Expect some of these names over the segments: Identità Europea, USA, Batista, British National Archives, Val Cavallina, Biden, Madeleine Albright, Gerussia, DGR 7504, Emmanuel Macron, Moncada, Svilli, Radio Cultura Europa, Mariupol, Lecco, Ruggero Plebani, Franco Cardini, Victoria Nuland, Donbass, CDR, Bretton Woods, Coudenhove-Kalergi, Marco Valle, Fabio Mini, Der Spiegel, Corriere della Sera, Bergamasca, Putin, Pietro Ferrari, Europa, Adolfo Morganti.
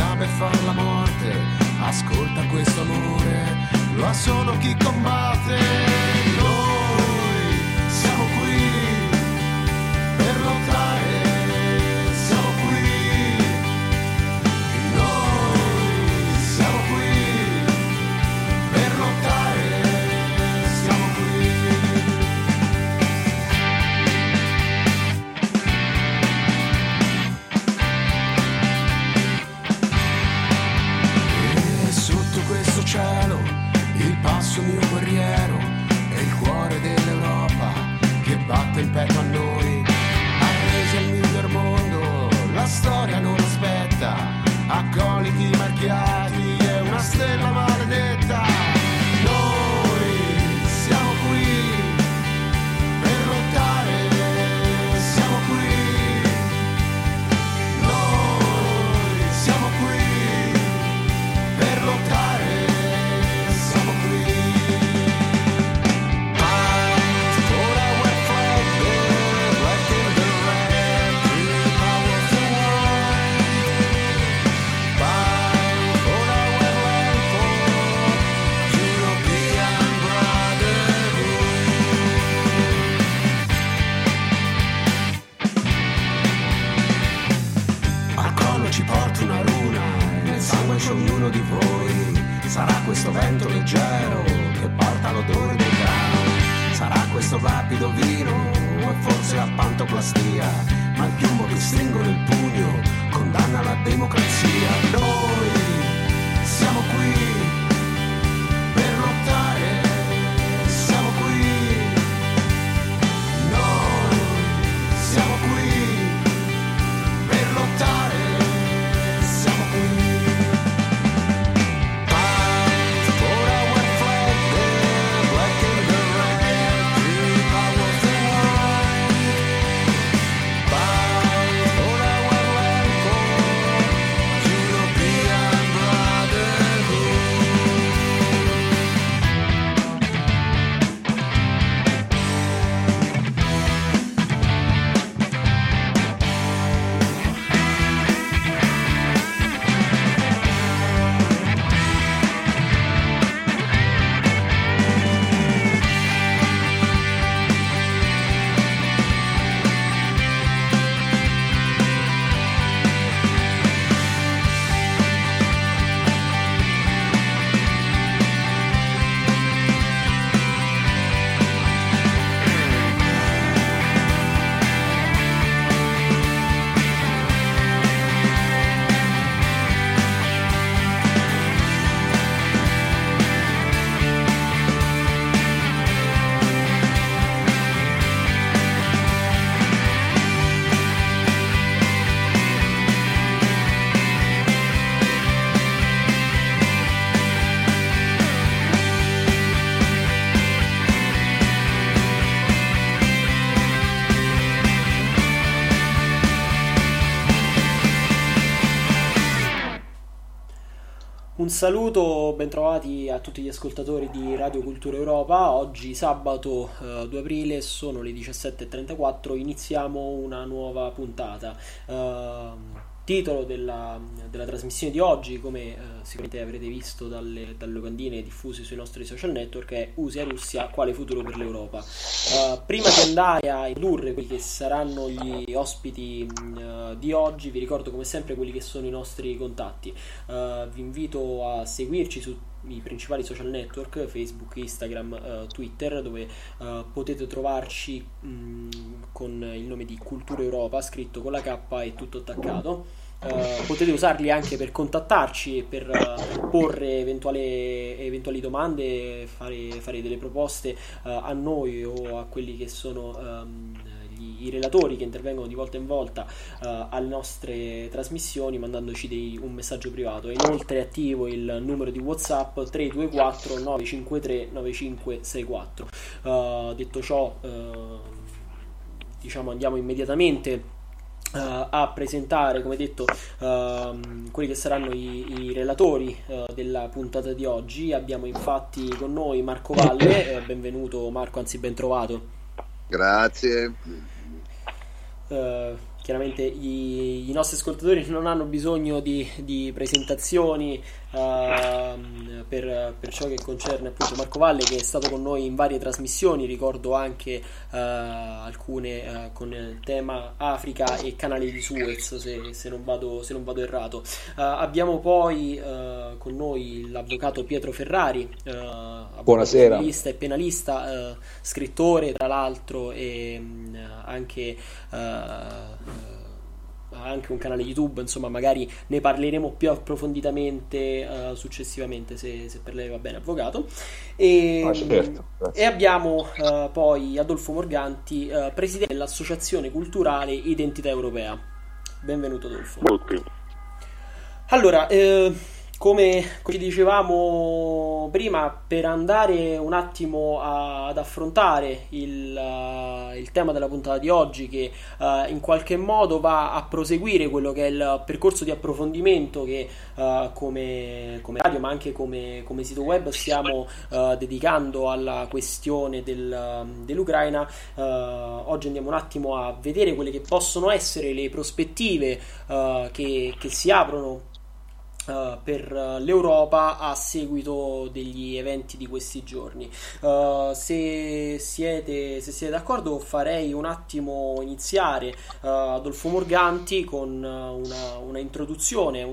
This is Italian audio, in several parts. sa per far la morte, ascolta questo amore, lo ha solo chi combatte. Noi siamo qui per lottare, siamo qui, noi siamo qui per lottare, siamo qui. E sotto questo cielo il passo mio guerriero è il cuore dell'Europa che batte in petto a noi. Il miglior mondo, la storia non aspetta, accoliti marchiati e una stella maledetta. Noi siamo qui per lottare, siamo qui, noi siamo qui per lottare, siamo qui. Ognuno di voi sarà questo vento leggero che porta l'odore del grano, sarà questo rapido vino e forse la pantoplastia, ma il piombo che stringo nel pugno condanna la democrazia. Noi siamo qui per lottare, siamo qui, noi siamo qui per lottare. Un saluto, bentrovati a tutti gli ascoltatori di Radio Cultura Europa. Oggi sabato 2 aprile sono le 17.34, iniziamo una nuova puntata. Titolo della trasmissione di oggi, come sicuramente avrete visto dalle locandine diffuse sui nostri social network, è USA e Russia, quale futuro per l'Europa. Prima di andare a indurre quelli che saranno gli ospiti di oggi, vi ricordo come sempre quelli che sono i nostri contatti. Vi invito a seguirci su i principali social network, Facebook, Instagram, Twitter, dove potete trovarci con il nome di Cultura Europa, scritto con la K e tutto attaccato. Potete usarli anche per contattarci e per porre eventuali domande, fare delle proposte a noi o a quelli che sono i relatori che intervengono di volta in volta alle nostre trasmissioni, mandandoci un messaggio privato. È inoltre attivo il numero di WhatsApp 324 953 9564. Detto ciò, andiamo immediatamente a presentare, come detto, quelli che saranno i relatori della puntata di oggi. Abbiamo infatti con noi Marco Valle. Benvenuto Marco, anzi ben trovato. Grazie. chiaramente i nostri ascoltatori non hanno bisogno di presentazioni per ciò che concerne appunto Marco Valle, che è stato con noi in varie trasmissioni. Ricordo anche alcune con il tema Africa e Canale di Suez, se non vado errato. Abbiamo poi con noi l'avvocato Pietro Ferrari, buonasera, e penalista, scrittore tra l'altro, e anche un canale YouTube, insomma magari ne parleremo più approfonditamente successivamente, se per lei va bene, avvocato. E abbiamo poi Adolfo Morganti, presidente dell'Associazione Culturale Identità Europea. Benvenuto, Adolfo. Molto. Allora, come dicevamo prima, per andare un attimo ad affrontare il tema della puntata di oggi, che in qualche modo va a proseguire quello che è il percorso di approfondimento che come radio, ma anche come sito web, stiamo dedicando alla questione dell'Ucraina. Oggi andiamo un attimo a vedere quelle che possono essere le prospettive che si aprono per l'Europa a seguito degli eventi di questi giorni. Se siete d'accordo, farei un attimo iniziare Adolfo Morganti con una introduzione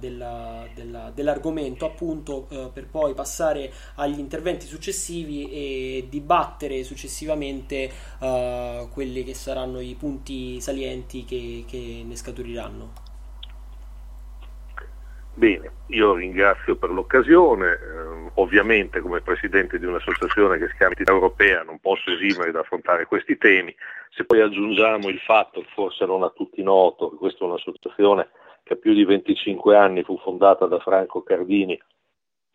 dell'argomento, appunto, per poi passare agli interventi successivi e dibattere successivamente quelli che saranno i punti salienti che ne scaturiranno. Bene, io ringrazio per l'occasione, ovviamente come presidente di un'associazione che si chiama Italia Europea non posso esimere da affrontare questi temi. Se poi aggiungiamo il fatto, forse non a tutti noto, che questa è un'associazione che più di 25 anni fu fondata da Franco Cardini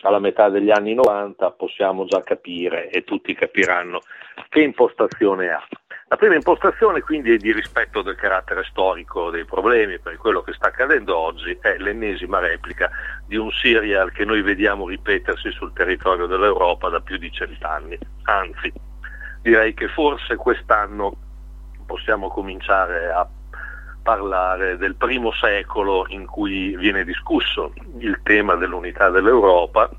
alla metà degli anni 90, possiamo già capire, e tutti capiranno, che impostazione ha. La prima impostazione quindi è di rispetto del carattere storico dei problemi, per quello che sta accadendo oggi è l'ennesima replica di un serial che noi vediamo ripetersi sul territorio dell'Europa da più di 100 anni, anzi direi che forse quest'anno possiamo cominciare a parlare del primo secolo in cui viene discusso il tema dell'unità dell'Europa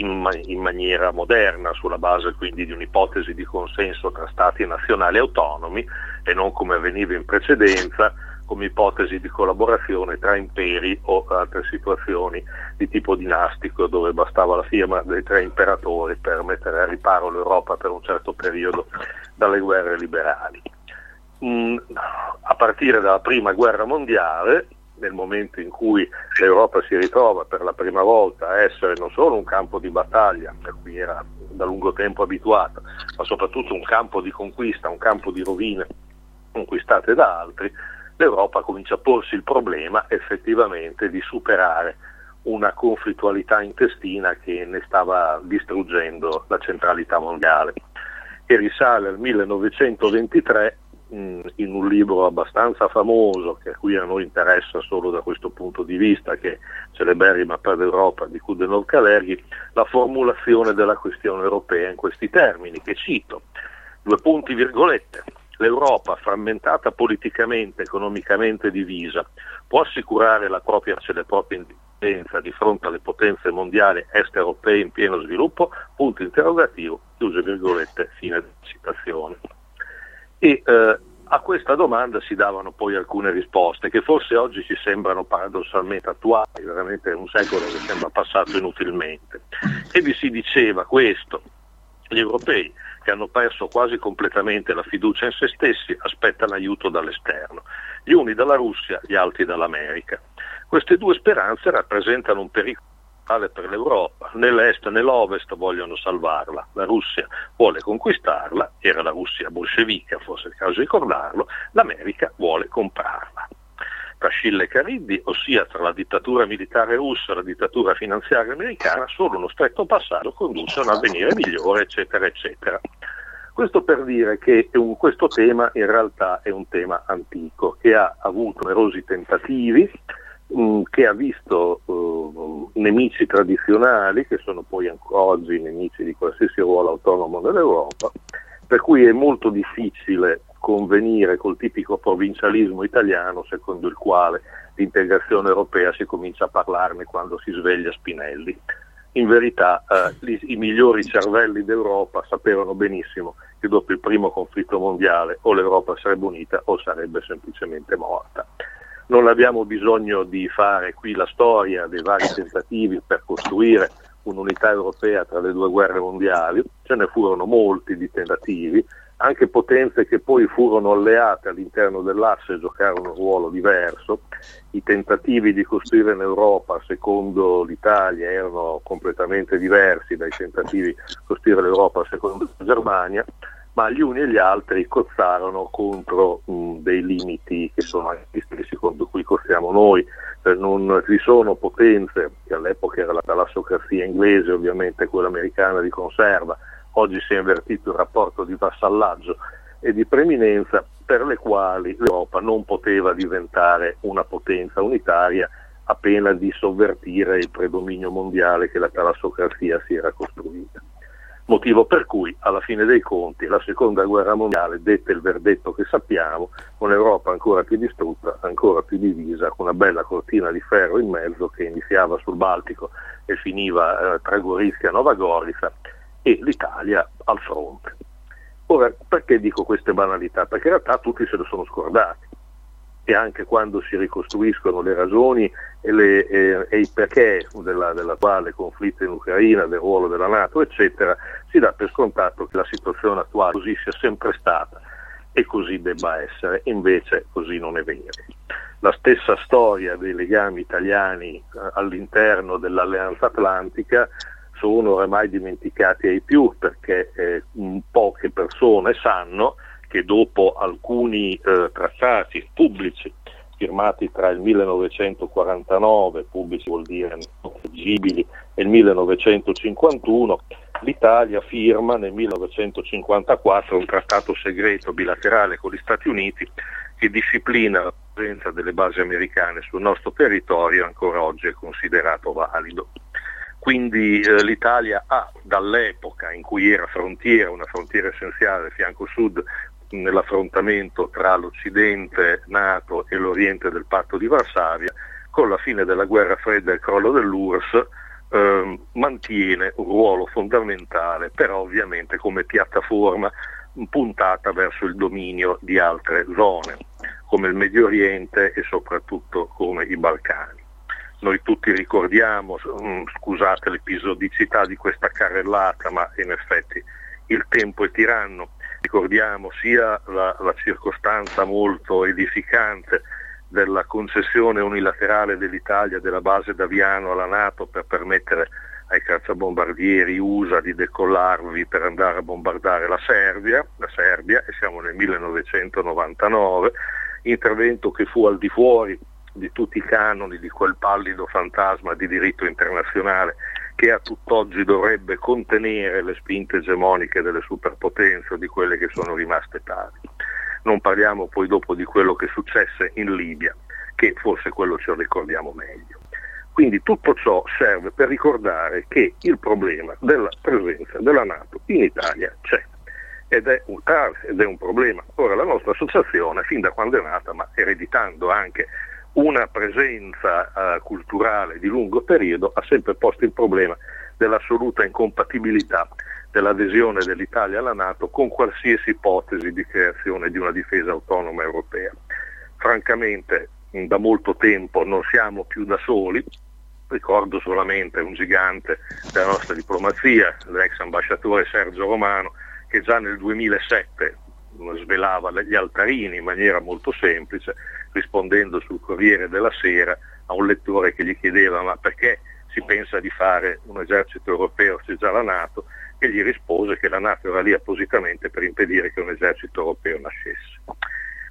in maniera moderna, sulla base quindi di un'ipotesi di consenso tra stati nazionali autonomi e non, come avveniva in precedenza, come ipotesi di collaborazione tra imperi o altre situazioni di tipo dinastico, dove bastava la firma dei 3 imperatori per mettere a riparo l'Europa per un certo periodo dalle guerre liberali. A partire dalla prima guerra mondiale, nel momento in cui l'Europa si ritrova per la prima volta a essere non solo un campo di battaglia, per cui era da lungo tempo abituata, ma soprattutto un campo di conquista, un campo di rovine conquistate da altri, l'Europa comincia a porsi il problema effettivamente di superare una conflittualità intestina che ne stava distruggendo la centralità mondiale. E risale al 1923, in un libro abbastanza famoso, che qui a noi interessa solo da questo punto di vista, che è celeberrima per l'Europa, di Coudenhove-Kalergi, la formulazione della questione europea in questi termini, che cito, 2 virgolette, l'Europa frammentata politicamente, economicamente divisa, può assicurare la propria indipendenza di fronte alle potenze mondiali est-europee in pieno sviluppo, ? Chiuse virgolette, fine della citazione. E a questa domanda si davano poi alcune risposte che forse oggi ci sembrano paradossalmente attuali, veramente è un secolo che sembra passato inutilmente. E vi si diceva questo: gli europei, che hanno perso quasi completamente la fiducia in se stessi, aspettano aiuto dall'esterno, gli uni dalla Russia, gli altri dall'America. Queste 2 speranze rappresentano un pericolo per l'Europa, né l'est né l'ovest vogliono salvarla, la Russia vuole conquistarla, era la Russia bolscevica, forse è il caso di ricordarlo, l'America vuole comprarla. Tra Scilla e Cariddi, ossia tra la dittatura militare russa e la dittatura finanziaria americana, solo uno stretto passaggio conduce a un avvenire migliore, eccetera, eccetera. Questo per dire che questo tema in realtà è un tema antico, che ha avuto numerosi tentativi, che ha visto nemici tradizionali, che sono poi ancora oggi nemici di qualsiasi ruolo autonomo dell'Europa, per cui è molto difficile convenire col tipico provincialismo italiano secondo il quale l'integrazione europea si comincia a parlarne quando si sveglia Spinelli. In verità i migliori cervelli d'Europa sapevano benissimo che dopo il primo conflitto mondiale o l'Europa sarebbe unita o sarebbe semplicemente morta. Non abbiamo bisogno di fare qui la storia dei vari tentativi per costruire un'unità europea tra le due guerre mondiali, ce ne furono molti di tentativi, anche potenze che poi furono alleate all'interno dell'asse e giocarono un ruolo diverso. I tentativi di costruire l'Europa secondo l'Italia erano completamente diversi dai tentativi di costruire l'Europa secondo la Germania, ma gli uni e gli altri cozzarono contro dei limiti che sono gli stessi contro cui cozziamo noi. Non ci sono potenze, che all'epoca era la talassocrazia inglese, ovviamente quella americana di conserva, oggi si è invertito il rapporto di vassallaggio e di preminenza, per le quali l'Europa non poteva diventare una potenza unitaria a pena di sovvertire il predominio mondiale che la talassocrazia si era costruita. Motivo per cui, alla fine dei conti, la seconda guerra mondiale dette il verdetto che sappiamo, un'Europa ancora più distrutta, ancora più divisa, con una bella cortina di ferro in mezzo che iniziava sul Baltico e finiva tra Gorizia e Nova Gorica, e l'Italia al fronte. Ora, perché dico queste banalità? Perché in realtà tutti se le sono scordati, e anche quando si ricostruiscono le ragioni e il perché della quale conflitto in Ucraina, del ruolo della NATO, eccetera, si dà per scontato che la situazione attuale così sia sempre stata e così debba essere, invece così non è vero. La stessa storia dei legami italiani all'interno dell'Alleanza Atlantica sono oramai dimenticati ai più, perché poche persone sanno che dopo alcuni trattati pubblici firmati tra il 1949, pubblici vuol dire non leggibili, e il 1951, l'Italia firma nel 1954 un trattato segreto bilaterale con gli Stati Uniti che disciplina la presenza delle basi americane sul nostro territorio, ancora oggi è considerato valido. Quindi l'Italia ha, dall'epoca in cui era frontiera, una frontiera essenziale, fianco sud, nell'affrontamento tra l'Occidente NATO e l'Oriente del Patto di Varsavia, con la fine della guerra fredda e il crollo dell'URSS, mantiene un ruolo fondamentale, però ovviamente come piattaforma puntata verso il dominio di altre zone, come il Medio Oriente e soprattutto come i Balcani. Noi tutti ricordiamo, scusate l'episodicità di questa carrellata, ma in effetti il tempo è tiranno, ricordiamo sia la circostanza molto edificante della concessione unilaterale dell'Italia della base d'Aviano alla NATO per permettere ai cacciabombardieri USA di decollarvi per andare a bombardare la Serbia, e siamo nel 1999, intervento che fu al di fuori di tutti i canoni di quel pallido fantasma di diritto internazionale che a tutt'oggi dovrebbe contenere le spinte egemoniche delle superpotenze o di quelle che sono rimaste tali. Non parliamo poi dopo di quello che successe in Libia, che forse quello ce lo ricordiamo meglio. Quindi tutto ciò serve per ricordare che il problema della presenza della NATO in Italia c'è. Ed è un problema. Ora, la nostra associazione, fin da quando è nata, ma ereditando anche una presenza culturale di lungo periodo, ha sempre posto il problema dell'assoluta incompatibilità dell'adesione dell'Italia alla NATO con qualsiasi ipotesi di creazione di una difesa autonoma europea. Francamente, da molto tempo non siamo più da soli, ricordo solamente un gigante della nostra diplomazia, l'ex ambasciatore Sergio Romano, che già nel 2007 svelava gli altarini in maniera molto semplice, rispondendo sul Corriere della Sera a un lettore che gli chiedeva: ma perché si pensa di fare un esercito europeo, c'è già la NATO? E gli rispose che la NATO era lì appositamente per impedire che un esercito europeo nascesse.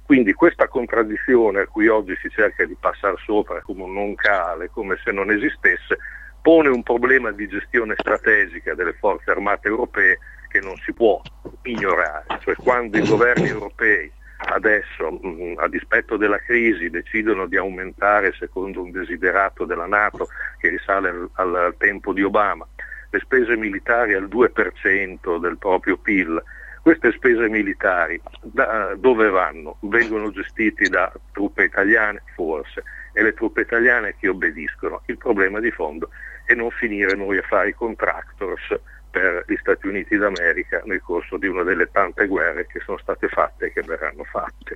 Quindi questa contraddizione a cui oggi si cerca di passare sopra come un non cale, come se non esistesse, pone un problema di gestione strategica delle forze armate europee che non si può ignorare. Cioè, quando i governi europei adesso, a dispetto della crisi, decidono di aumentare, secondo un desiderato della NATO che risale al tempo di Obama, le spese militari al 2% del proprio PIL, Queste spese militari da dove vanno? Vengono gestiti da truppe italiane? Forse. E le truppe italiane che obbediscono. Il problema di fondo è non finire noi a fare i contractors per gli Stati Uniti d'America nel corso di una delle tante guerre che sono state fatte e che verranno fatte.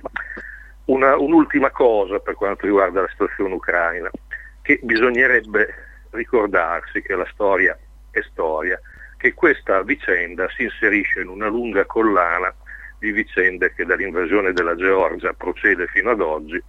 Un'ultima cosa per quanto riguarda la situazione ucraina, che bisognerebbe ricordarsi che la storia è storia, che questa vicenda si inserisce in una lunga collana di vicende che dall'invasione della Georgia procede fino ad oggi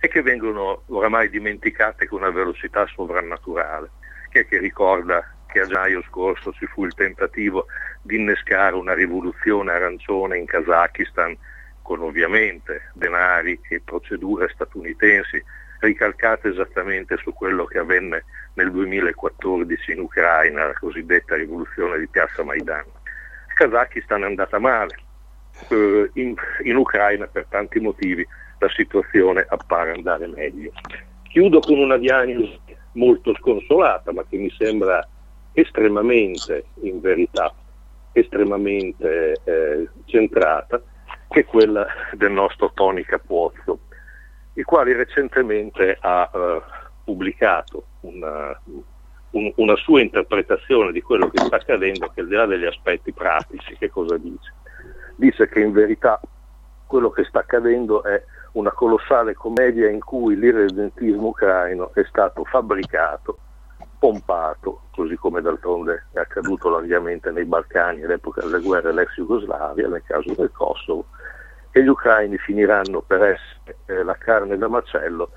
e che vengono oramai dimenticate con una velocità sovrannaturale, che ricorda che a gennaio scorso ci fu il tentativo di innescare una rivoluzione arancione in Kazakistan con ovviamente denari e procedure statunitensi ricalcate esattamente su quello che avvenne nel 2014 in Ucraina, la cosiddetta rivoluzione di piazza Maidan. Il Kazakistan è andata male, in Ucraina per tanti motivi la situazione appare andare meglio. Chiudo con una diagnosi molto sconsolata, ma che mi sembra estremamente, in verità, estremamente centrata, che è quella del nostro Tony Capozio, il quale recentemente ha pubblicato una sua interpretazione di quello che sta accadendo, che al di là degli aspetti pratici, che cosa dice? Dice che in verità quello che sta accadendo è una colossale commedia in cui l'irredentismo ucraino è stato fabbricato, pompato, così come d'altronde è accaduto largamente nei Balcani all'epoca delle guerre dell'ex Jugoslavia, nel caso del Kosovo, e gli ucraini finiranno per essere la carne da macello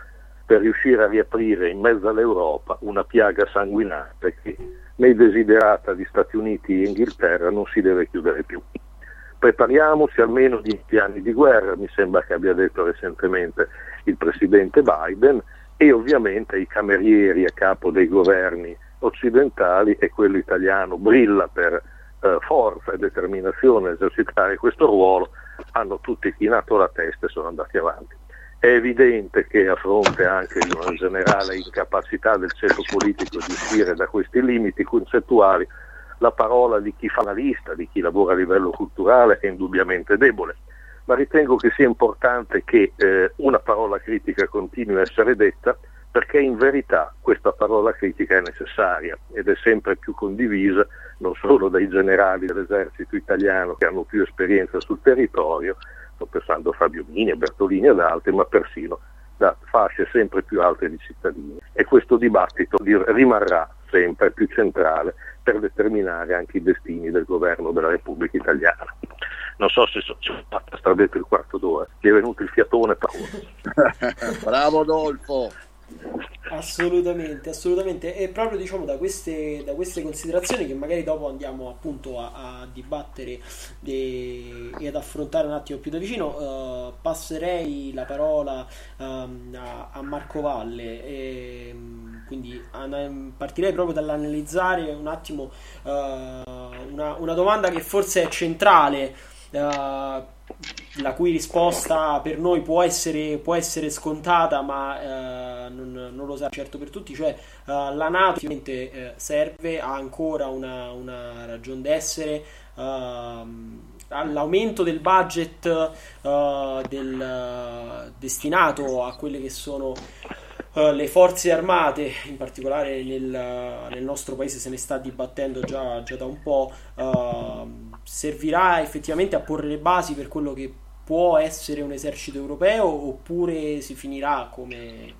per riuscire a riaprire in mezzo all'Europa una piaga sanguinante che nei desiderata di Stati Uniti e Inghilterra non si deve chiudere più. Prepariamoci almeno di piani di guerra, mi sembra che abbia detto recentemente il presidente Biden, e ovviamente i camerieri a capo dei governi occidentali e quello italiano brilla per forza e determinazione a esercitare questo ruolo, hanno tutti chinato la testa e sono andati avanti. È evidente che a fronte anche di una generale incapacità del ceto politico di uscire da questi limiti concettuali, la parola di chi fa analista, di chi lavora a livello culturale è indubbiamente debole, ma ritengo che sia importante che una parola critica continui a essere detta, perché in verità questa parola critica è necessaria ed è sempre più condivisa non solo dai generali dell'esercito italiano che hanno più esperienza sul territorio, sto pensando a Fabio Mini, a Bertolini ed altri, ma persino da fasce sempre più alte di cittadini. E questo dibattito rimarrà sempre più centrale per determinare anche i destini del governo della Repubblica Italiana. Non so se sono fatta stradetto il quarto d'ora, ti è venuto il fiatone. Bravo Adolfo! Assolutamente, assolutamente. E proprio diciamo da queste considerazioni che magari dopo andiamo appunto a dibattere e ad affrontare un attimo più da vicino, passerei la parola a Marco Valle, quindi partirei proprio dall'analizzare un attimo una domanda che forse è centrale, la cui risposta per noi può essere scontata, ma non lo sa certo per tutti, cioè la NATO ovviamente serve, ha ancora una ragion d'essere, all'aumento del budget destinato a quelle che sono le forze armate, in particolare nel nostro paese se ne sta dibattendo già da un po', servirà effettivamente a porre le basi per quello che può essere un esercito europeo, oppure si finirà, come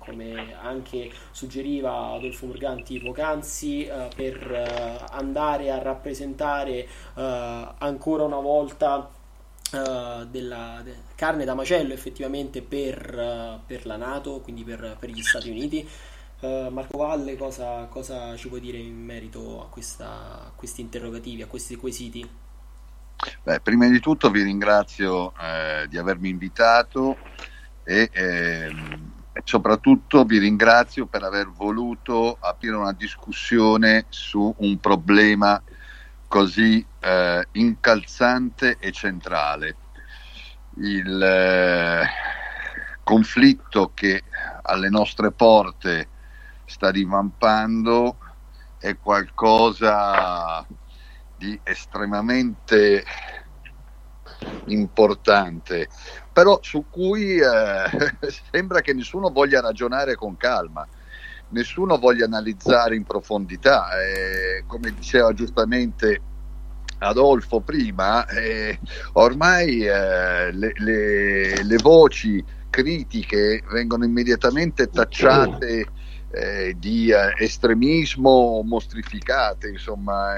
anche suggeriva Adolfo Morganti poc'anzi, per andare a rappresentare ancora una volta della carne da macello effettivamente per la NATO, quindi per gli Stati Uniti. Marco Valle, cosa ci puoi dire in merito a questi interrogativi, a questi quesiti? Beh, prima di tutto vi ringrazio di avermi invitato e soprattutto vi ringrazio per aver voluto aprire una discussione su un problema così incalzante e centrale. Il conflitto che alle nostre porte sta divampando è qualcosa di estremamente importante, però su cui sembra che nessuno voglia ragionare con calma, nessuno voglia analizzare in profondità. Come diceva giustamente Adolfo prima, ormai le voci critiche vengono immediatamente tacciate di estremismo, mostrificate, insomma,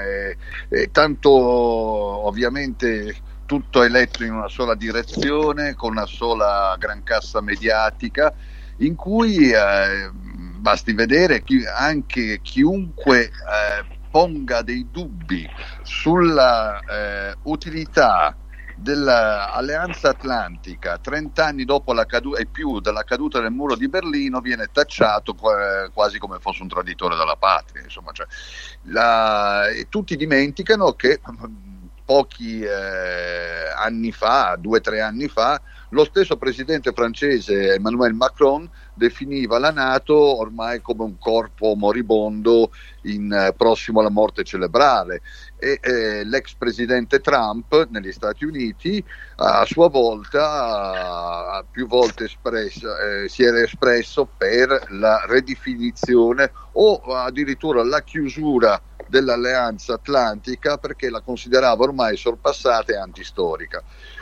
tanto ovviamente tutto è letto in una sola direzione, con una sola gran cassa mediatica, in cui basti vedere anche chiunque ponga dei dubbi sulla utilità dell'Alleanza Atlantica 30 anni dopo la caduta e più dalla caduta del muro di Berlino viene tacciato quasi come fosse un traditore della patria, insomma, cioè, e tutti dimenticano che pochi anni fa, 2 o 3 anni fa, lo stesso presidente francese Emmanuel Macron definiva la NATO ormai come un corpo moribondo prossimo alla morte cerebrale, e l'ex presidente Trump negli Stati Uniti a sua volta più volte si era espresso per la ridefinizione o addirittura la chiusura dell'Alleanza Atlantica, perché la considerava ormai sorpassata e antistorica.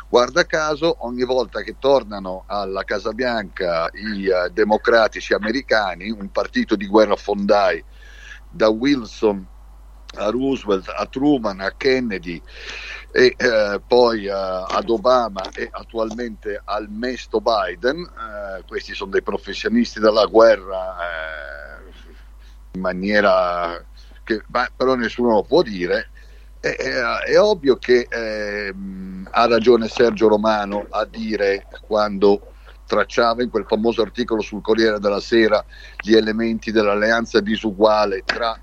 Guarda caso, ogni volta che tornano alla Casa Bianca i democratici americani, un partito di guerra fondai da Wilson a Roosevelt, a Truman, a Kennedy e poi ad Obama e attualmente al mesto Biden, questi sono dei professionisti della guerra in maniera che però nessuno lo può dire. È ovvio che ha ragione Sergio Romano a dire, quando tracciava in quel famoso articolo sul Corriere della Sera gli elementi dell'alleanza disuguale tra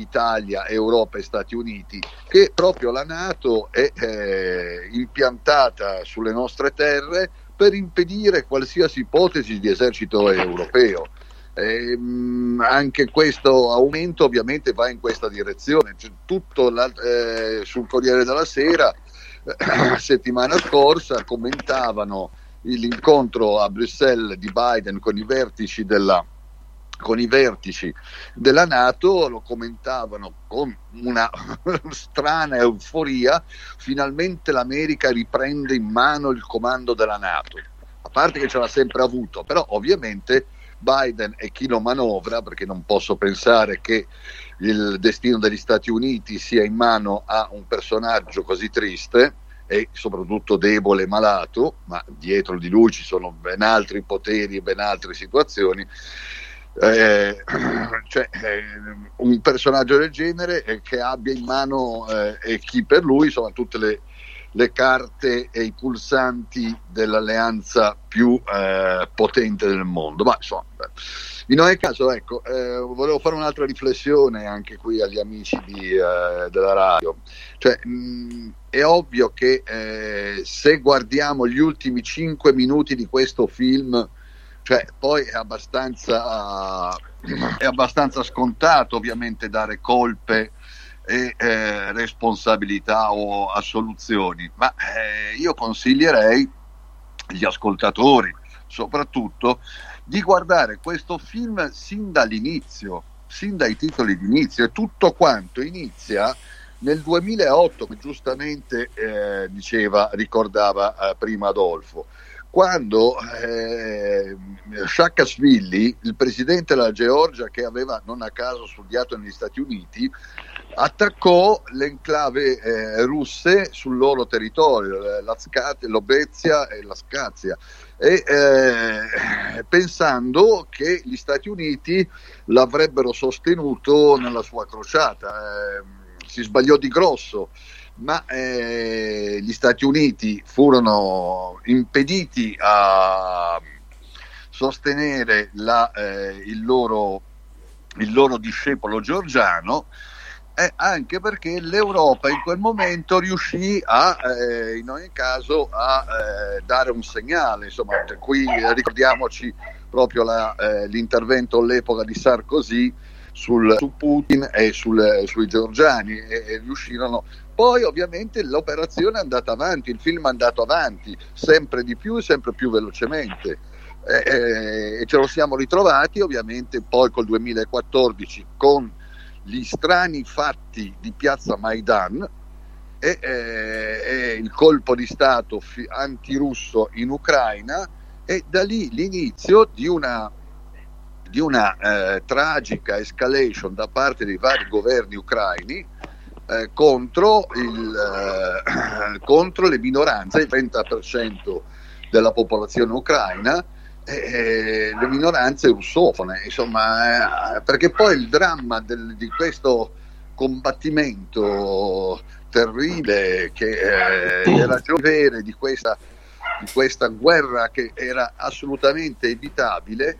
Italia, Europa e Stati Uniti, che proprio la NATO è impiantata sulle nostre terre per impedire qualsiasi ipotesi di esercito europeo. Anche questo aumento ovviamente va in questa direzione. Sul Corriere della Sera settimana scorsa commentavano l'incontro a Bruxelles di Biden con i vertici della NATO, lo commentavano con una strana euforia: finalmente l'America riprende in mano il comando della NATO, a parte che ce l'ha sempre avuto, però ovviamente Biden e chi lo manovra, perché non posso pensare che il destino degli Stati Uniti sia in mano a un personaggio così triste e soprattutto debole e malato, ma dietro di lui ci sono ben altri poteri e ben altre situazioni. Un personaggio del genere che abbia in mano e chi per lui, insomma, tutte le carte e i pulsanti dell'alleanza più potente del mondo. Ma insomma, in ogni caso, ecco, volevo fare un'altra riflessione anche qui agli amici della radio. Cioè, è ovvio che se guardiamo gli ultimi 5 minuti di questo film, cioè, poi è abbastanza scontato ovviamente dare colpe e responsabilità o assoluzioni, ma io consiglierei agli ascoltatori soprattutto di guardare questo film sin dall'inizio, sin dai titoli d'inizio, e tutto quanto inizia nel 2008, che giustamente ricordava prima Adolfo, quando Svilli, il presidente della Georgia, che aveva non a caso studiato negli Stati Uniti, attaccò le enclave russe sul loro territorio, l'Obezia e la Scazia, pensando che gli Stati Uniti l'avrebbero sostenuto nella sua crociata. Si sbagliò di grosso, ma gli Stati Uniti furono impediti a sostenere il loro discepolo georgiano, anche perché l'Europa in quel momento riuscì in ogni caso a dare un segnale. Insomma, qui ricordiamoci proprio l'intervento all'epoca di Sarkozy su Putin e sui georgiani, e riuscirono Poi ovviamente l'operazione è andata avanti, il film è andato avanti sempre di più e sempre più velocemente, e ce lo siamo ritrovati ovviamente poi col 2014 con gli strani fatti di piazza Maidan e il colpo di stato antirusso in Ucraina, e da lì l'inizio di una tragica escalation da parte dei vari governi ucraini contro le minoranze, il 30% della popolazione ucraina, le minoranze russofone, insomma, perché poi il dramma di questo combattimento terribile, che era giovere di questa guerra che era assolutamente evitabile,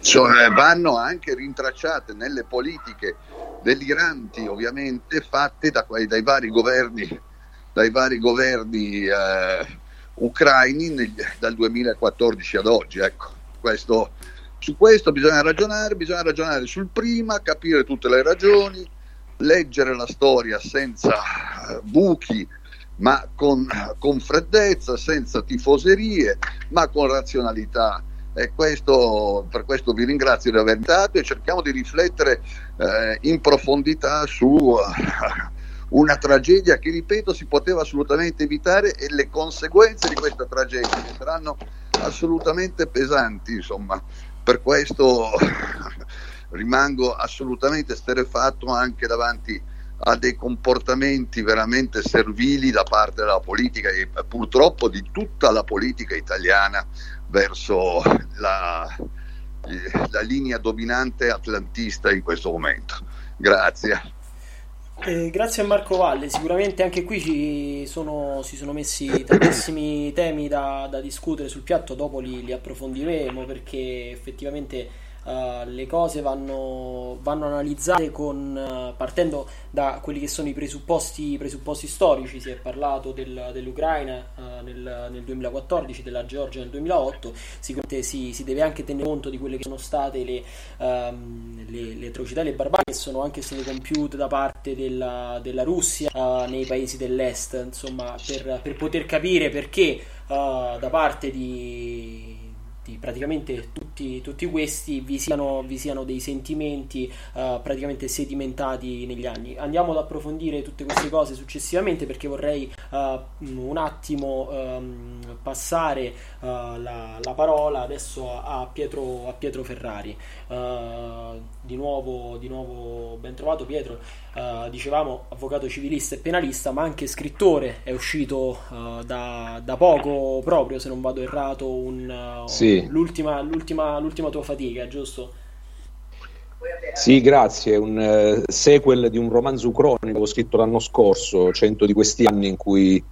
cioè vanno anche rintracciate nelle politiche deliranti ovviamente fatte dai vari governi ucraini dal 2014 ad oggi. Ecco, su questo bisogna ragionare sul prima, capire tutte le ragioni, leggere la storia senza buchi, ma con freddezza, senza tifoserie, ma con razionalità. E per questo vi ringrazio di avermi dato, e cerchiamo di riflettere in profondità su una tragedia che, ripeto, si poteva assolutamente evitare, e le conseguenze di questa tragedia saranno assolutamente pesanti, insomma. Per questo rimango assolutamente esterrefatto anche davanti a dei comportamenti veramente servili da parte della politica, e purtroppo di tutta la politica italiana, verso la linea dominante atlantista in questo momento. Grazie. Grazie a Marco Valle. Sicuramente anche qui si sono messi tantissimi temi da discutere sul piatto, dopo li approfondiremo, perché effettivamente le cose vanno analizzate partendo da quelli che sono i presupposti storici. Si è parlato dell'Ucraina nel 2014, della Georgia nel 2008. Sicuramente si deve anche tenere conto di quelle che sono state le atrocità e le barbarie che sono anche state compiute da parte della Russia nei paesi dell'est, insomma, per poter capire perché da parte di praticamente tutti questi vi siano dei sentimenti praticamente sedimentati negli anni. Andiamo ad approfondire tutte queste cose successivamente, perché vorrei un attimo passare la parola adesso a Pietro Ferrari. Di nuovo ben trovato Pietro. Dicevamo avvocato civilista e penalista, ma anche scrittore. È uscito da poco, proprio se non vado errato, sì. L'ultima tua fatica, giusto? Sì, grazie. Un sequel di un romanzo cronico scritto l'anno scorso, 100 di questi anni, in cui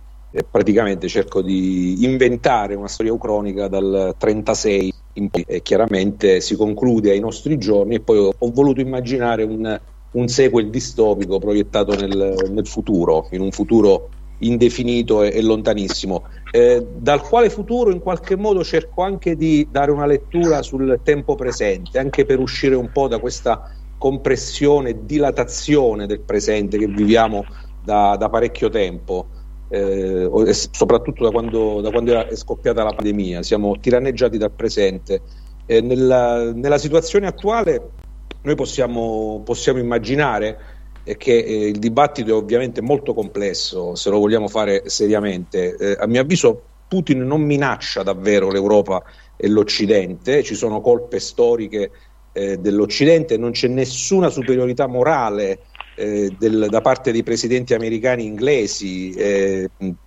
praticamente cerco di inventare una storia ucronica dal 36 in poi, e chiaramente si conclude ai nostri giorni, e poi ho voluto immaginare un sequel distopico proiettato nel futuro, in un futuro indefinito e lontanissimo, dal quale futuro in qualche modo cerco anche di dare una lettura sul tempo presente, anche per uscire un po' da questa compressione, dilatazione del presente che viviamo da parecchio tempo, soprattutto da quando è scoppiata la pandemia. Siamo tiranneggiati dal presente. Nella situazione attuale noi possiamo immaginare che il dibattito è ovviamente molto complesso, se lo vogliamo fare seriamente. A mio avviso Putin non minaccia davvero l'Europa e l'Occidente, ci sono colpe storiche dell'Occidente, non c'è nessuna superiorità morale da parte dei presidenti americani e inglesi,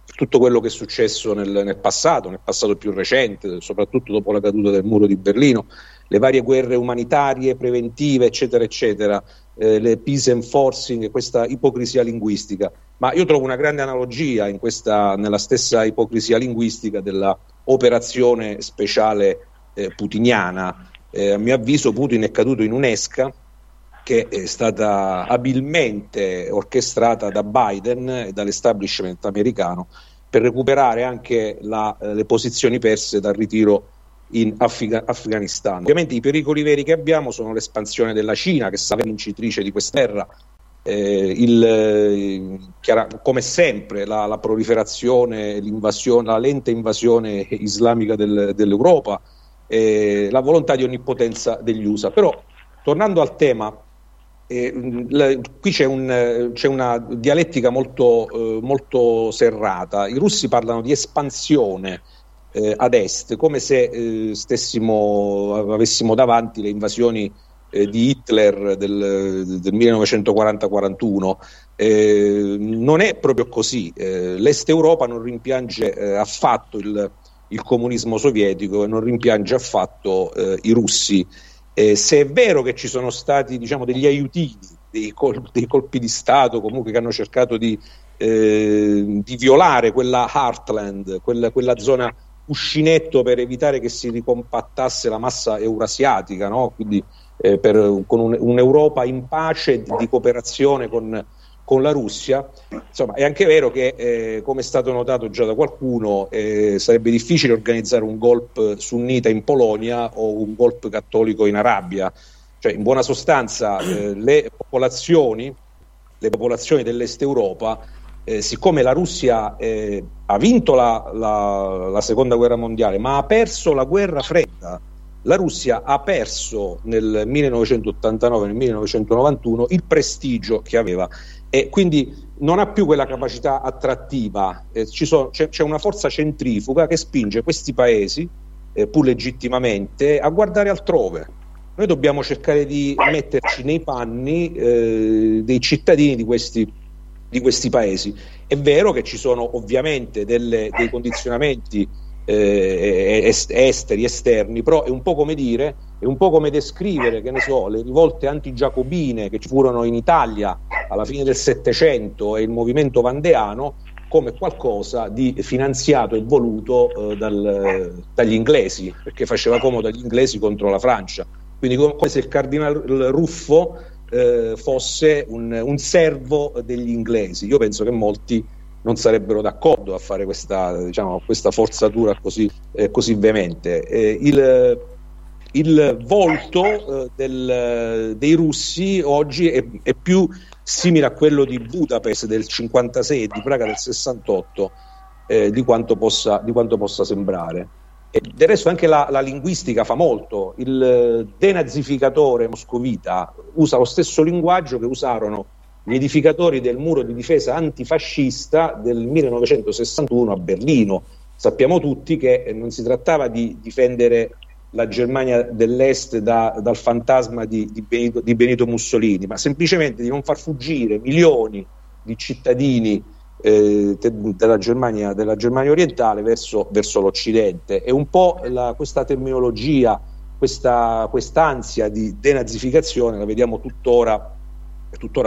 tutto quello che è successo nel passato più recente, soprattutto dopo la caduta del muro di Berlino, le varie guerre umanitarie, preventive, eccetera, eccetera, le peace enforcing, questa ipocrisia linguistica. Ma io trovo una grande analogia nella stessa ipocrisia linguistica della operazione speciale putiniana. A mio avviso Putin è caduto in un'esca che è stata abilmente orchestrata da Biden e dall'establishment americano per recuperare anche le posizioni perse dal ritiro in Afghanistan. Ovviamente i pericoli veri che abbiamo sono l'espansione della Cina, che sarà vincitrice di questa guerra, come sempre la proliferazione, l'invasione, la lenta invasione islamica dell'Europa, la volontà di onnipotenza degli USA. Però tornando al tema, qui c'è una dialettica molto serrata. I russi parlano di espansione ad est, come se avessimo davanti le invasioni di Hitler del 1940-41. Non è proprio così. L'Est Europa non rimpiange affatto il comunismo sovietico e non rimpiange affatto i russi. Se è vero che ci sono stati, diciamo, degli aiutini, dei colpi di Stato comunque che hanno cercato di violare quella heartland, quella zona cuscinetto, per evitare che si ricompattasse la massa eurasiatica, no? Quindi con un'Europa in pace, di cooperazione con la Russia. Insomma, è anche vero che, come è stato notato già da qualcuno, sarebbe difficile organizzare un golpe sunnita in Polonia o un golpe cattolico in Arabia. Cioè, in buona sostanza, le popolazioni dell'Est Europa, siccome la Russia ha vinto la seconda guerra mondiale, ma ha perso la guerra fredda. La Russia ha perso nel 1989 e nel 1991 il prestigio che aveva, e quindi non ha più quella capacità attrattiva. C'è una forza centrifuga che spinge questi paesi, pur legittimamente, a guardare altrove. Noi dobbiamo cercare di metterci nei panni dei cittadini di questi paesi. È vero che ci sono ovviamente dei condizionamenti esteri, esterni, però è un po' come descrivere, che ne so, le rivolte antigiacobine che ci furono in Italia alla fine del Settecento e il movimento vandeano come qualcosa di finanziato e voluto dagli inglesi, perché faceva comodo agli inglesi contro la Francia. Quindi come se il cardinale Ruffo fosse un servo degli inglesi. Io penso che molti non sarebbero d'accordo a fare questa forzatura così veemente. Il volto dei russi oggi è più simile a quello di Budapest del 56 e di Praga del 68 di quanto possa sembrare. E del resto anche la linguistica fa molto. Il denazificatore moscovita usa lo stesso linguaggio che usarono gli edificatori del muro di difesa antifascista del 1961 a Berlino. Sappiamo tutti che non si trattava di difendere la Germania dell'Est dal fantasma di Benito Mussolini, ma semplicemente di non far fuggire milioni di cittadini della Germania orientale verso l'Occidente. È un po' questa terminologia, quest'ansia di denazificazione la vediamo tuttora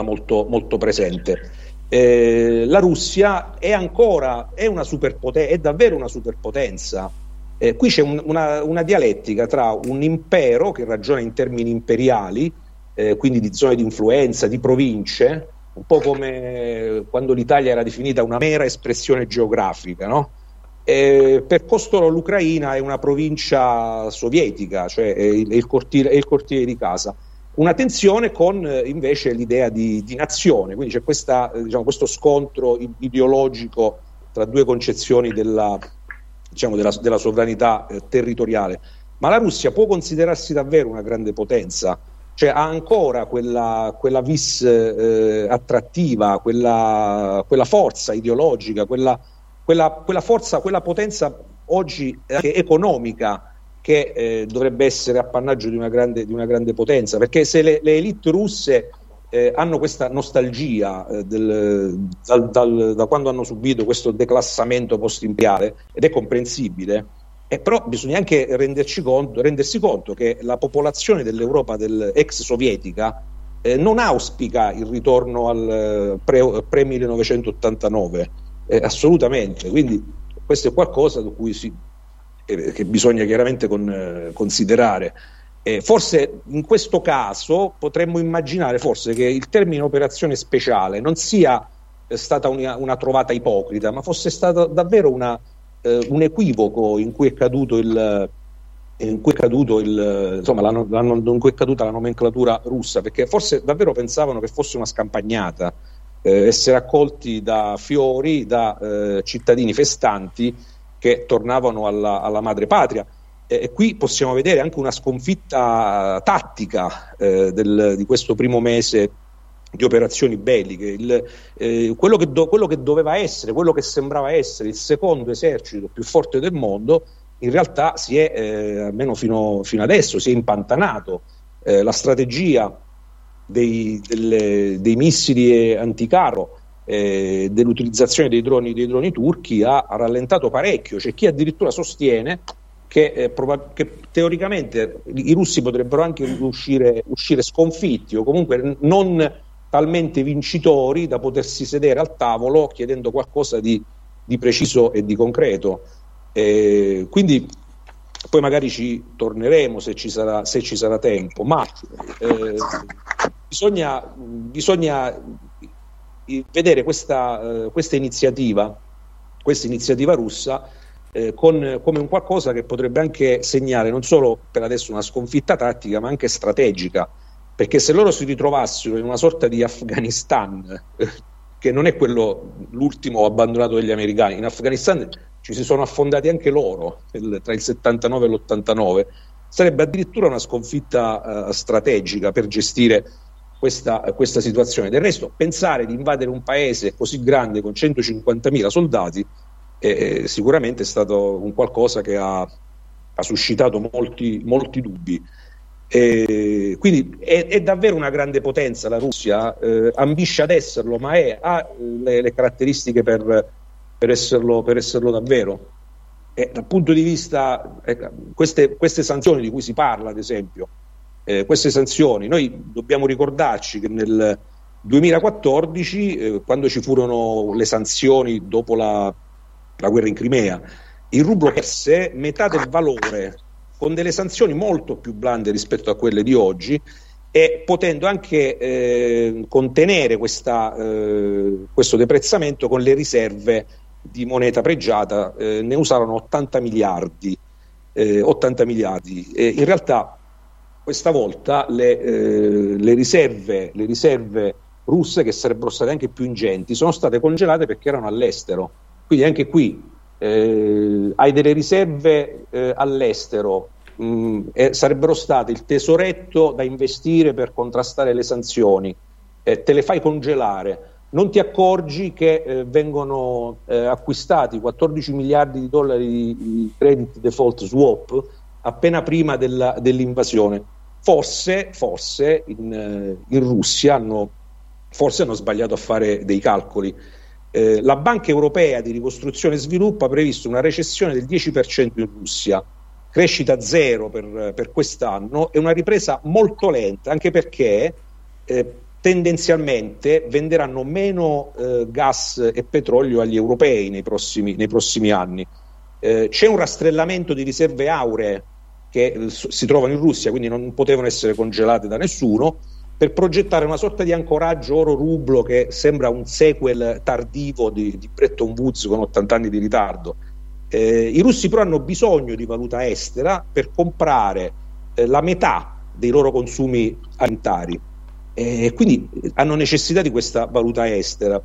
molto presente. La Russia è davvero una superpotenza. Qui c'è una dialettica tra un impero che ragiona in termini imperiali, quindi di zone di influenza, di province, un po' come quando l'Italia era definita una mera espressione geografica, no? Per costoro l'Ucraina è una provincia sovietica, cioè è il cortile di casa. Una tensione con invece l'idea di nazione, quindi c'è questo scontro ideologico tra due concezioni della sovranità territoriale. Ma la Russia può considerarsi davvero una grande potenza, cioè ha ancora quella vis attrattiva, quella forza ideologica, quella forza, quella potenza oggi anche economica, che dovrebbe essere appannaggio di una grande potenza, perché se le élite russe hanno questa nostalgia da quando hanno subito questo declassamento post-imperiale, ed è comprensibile, però bisogna anche rendersi conto che la popolazione dell'Europa ex sovietica non auspica il ritorno al pre-1989, assolutamente. Quindi questo è qualcosa di cui che bisogna chiaramente considerare. Forse in questo caso potremmo immaginare che il termine operazione speciale non sia stata una trovata ipocrita, ma fosse stato davvero un equivoco in cui è caduto il, in cui è caduto in cui è caduta la nomenclatura russa, perché forse davvero pensavano che fosse una scampagnata, essere accolti da fiori, da cittadini festanti che tornavano alla madre patria. E qui possiamo vedere anche una sconfitta tattica di questo primo mese di operazioni belliche. Quello che doveva essere, quello che sembrava essere il secondo esercito più forte del mondo, in realtà si è, almeno fino adesso, si è impantanato. La strategia dei missili anticarro, dell'utilizzazione dei droni turchi ha rallentato parecchio. C'è chi addirittura sostiene che teoricamente i russi potrebbero anche uscire sconfitti, o comunque non talmente vincitori da potersi sedere al tavolo chiedendo qualcosa di preciso e di concreto. Quindi poi magari ci torneremo se ci sarà tempo, ma bisogna vedere questa iniziativa russa come un qualcosa che potrebbe anche segnare non solo per adesso una sconfitta tattica, ma anche strategica, perché se loro si ritrovassero in una sorta di Afghanistan, che non è quello l'ultimo abbandonato dagli americani, in Afghanistan ci si sono affondati anche loro tra il 79 e l'89, sarebbe addirittura una sconfitta strategica per gestire questa situazione. Del resto, pensare di invadere un paese così grande con 150.000 soldati sicuramente è stato un qualcosa che ha suscitato molti dubbi. Quindi è davvero una grande potenza la Russia, ambisce ad esserlo, ma ha le caratteristiche per esserlo davvero. Dal punto di vista, queste sanzioni di cui si parla, ad esempio, queste sanzioni, noi dobbiamo ricordarci che nel 2014, quando ci furono le sanzioni dopo la guerra in Crimea, il rublo perse metà del valore, con delle sanzioni molto più blande rispetto a quelle di oggi, e potendo anche contenere questo deprezzamento con le riserve di moneta pregiata. Ne usarono 80 miliardi. In realtà questa volta le riserve russe, che sarebbero state anche più ingenti, sono state congelate perché erano all'estero. Quindi anche qui hai delle riserve all'estero, sarebbero state il tesoretto da investire per contrastare le sanzioni, te le fai congelare, non ti accorgi che vengono acquistati 14 miliardi di dollari di credit default swap appena prima dell'invasione. Forse in Russia hanno sbagliato a fare dei calcoli. La Banca Europea di Ricostruzione e Sviluppo ha previsto una recessione del 10% in Russia, crescita zero per quest'anno, e una ripresa molto lenta, anche perché tendenzialmente venderanno meno gas e petrolio agli europei nei prossimi anni. C'è un rastrellamento di riserve auree che si trovano in Russia, quindi non potevano essere congelate da nessuno, per progettare una sorta di ancoraggio oro-rublo che sembra un sequel tardivo di Bretton Woods con 80 anni di ritardo. I russi però hanno bisogno di valuta estera per comprare la metà dei loro consumi alimentari, e quindi hanno necessità di questa valuta estera